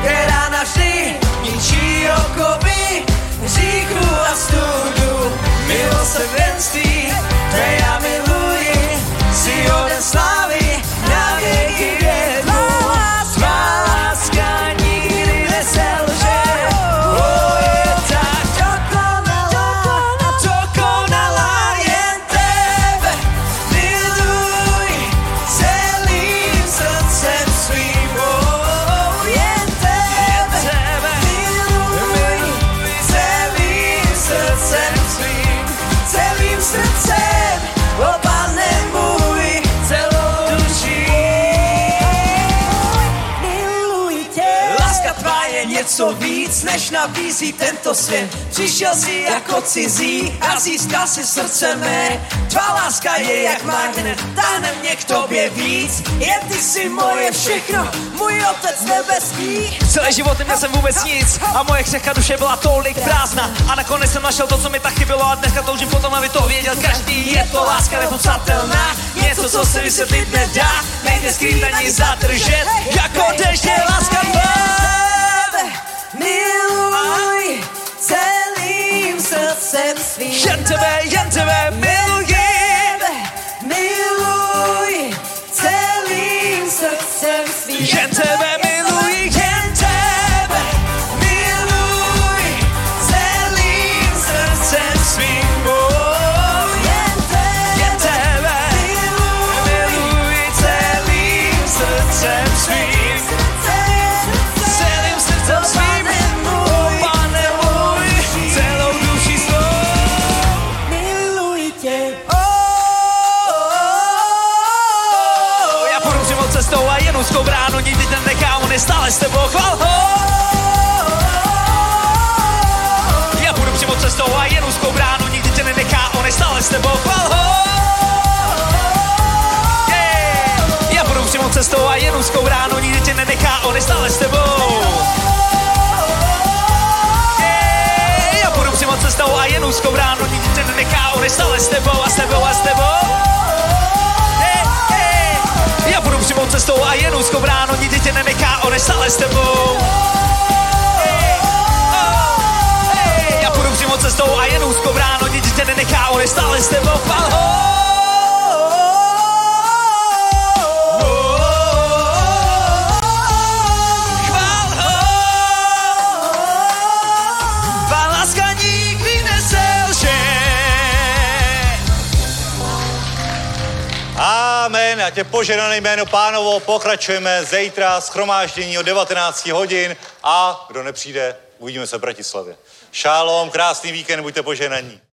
která navždy ničí okovy, hříchu a studu, milosrdenství, které já miluji, si oden slávy na věky vědnu. Tvá láska nikdy neselže, oh, je tak dokonalá, dokonalá jen tebe. Miluji celým srdcem svým, oh, jen tebe. Miluji celým srdcem svým, celým srdcem, oh, Pane můj, celou duší. Miluji tě. Láska tvá je něco víc, než nabízí tento svět. Přišel jsi jako cizí a získal si srdce mé. Tvá láska je jak magnet, táhne mě k tobě víc. Jen ty jsi moje všechno, můj otec nebeský. Celé životem nesem vůbec nic a moje křehká duše byla tolik prázdná. A nakonec jsem našel to, co mi tak chybilo, a dneska toužím potom, aby to věděl každý. Je to láska nepopsatelná, něco, co se vysvětlit nedá, nejde skrýt ani zadržet, jako déšť je láska tvá. Miluji celým srdcem svým. Jen tebe miluji. Miluji celým srdcem svým. Jen tebe miluji. Jen tebe miluji celým srdcem svým. Jen tebe miluji celým srdcem svým. A jenuskou bránu nikdy ten nechá, on je stále s tebou, chval ho. Já půjdu přímo cestou a jenuskou bránu nikdy tě nenechá, on je stále s tebou, chval ho. Já půjdu přímo cestou a jenuskou bránu nikdy tě nenechá, on je stále s tebou. Já půjdu přímo cestou a jenuskou bránu nikdy tě nenechá, on je stále s tebou a s tebou a s tebou. Já budu přímou cestou a jen úzkou bránu, nikdy tě nenechá, on je stále s tebou. Já budu přímou cestou a jen úzkou bránu, nikdy tě nenechá, on je stále s tebou. Pal. Amen. A tě požehnané jméno Pánovo, pokračujeme zítra shromáždění o 19 hodin a kdo nepřijde, uvidíme se v Bratislavě. Šalom, krásný víkend, buďte požehnaní.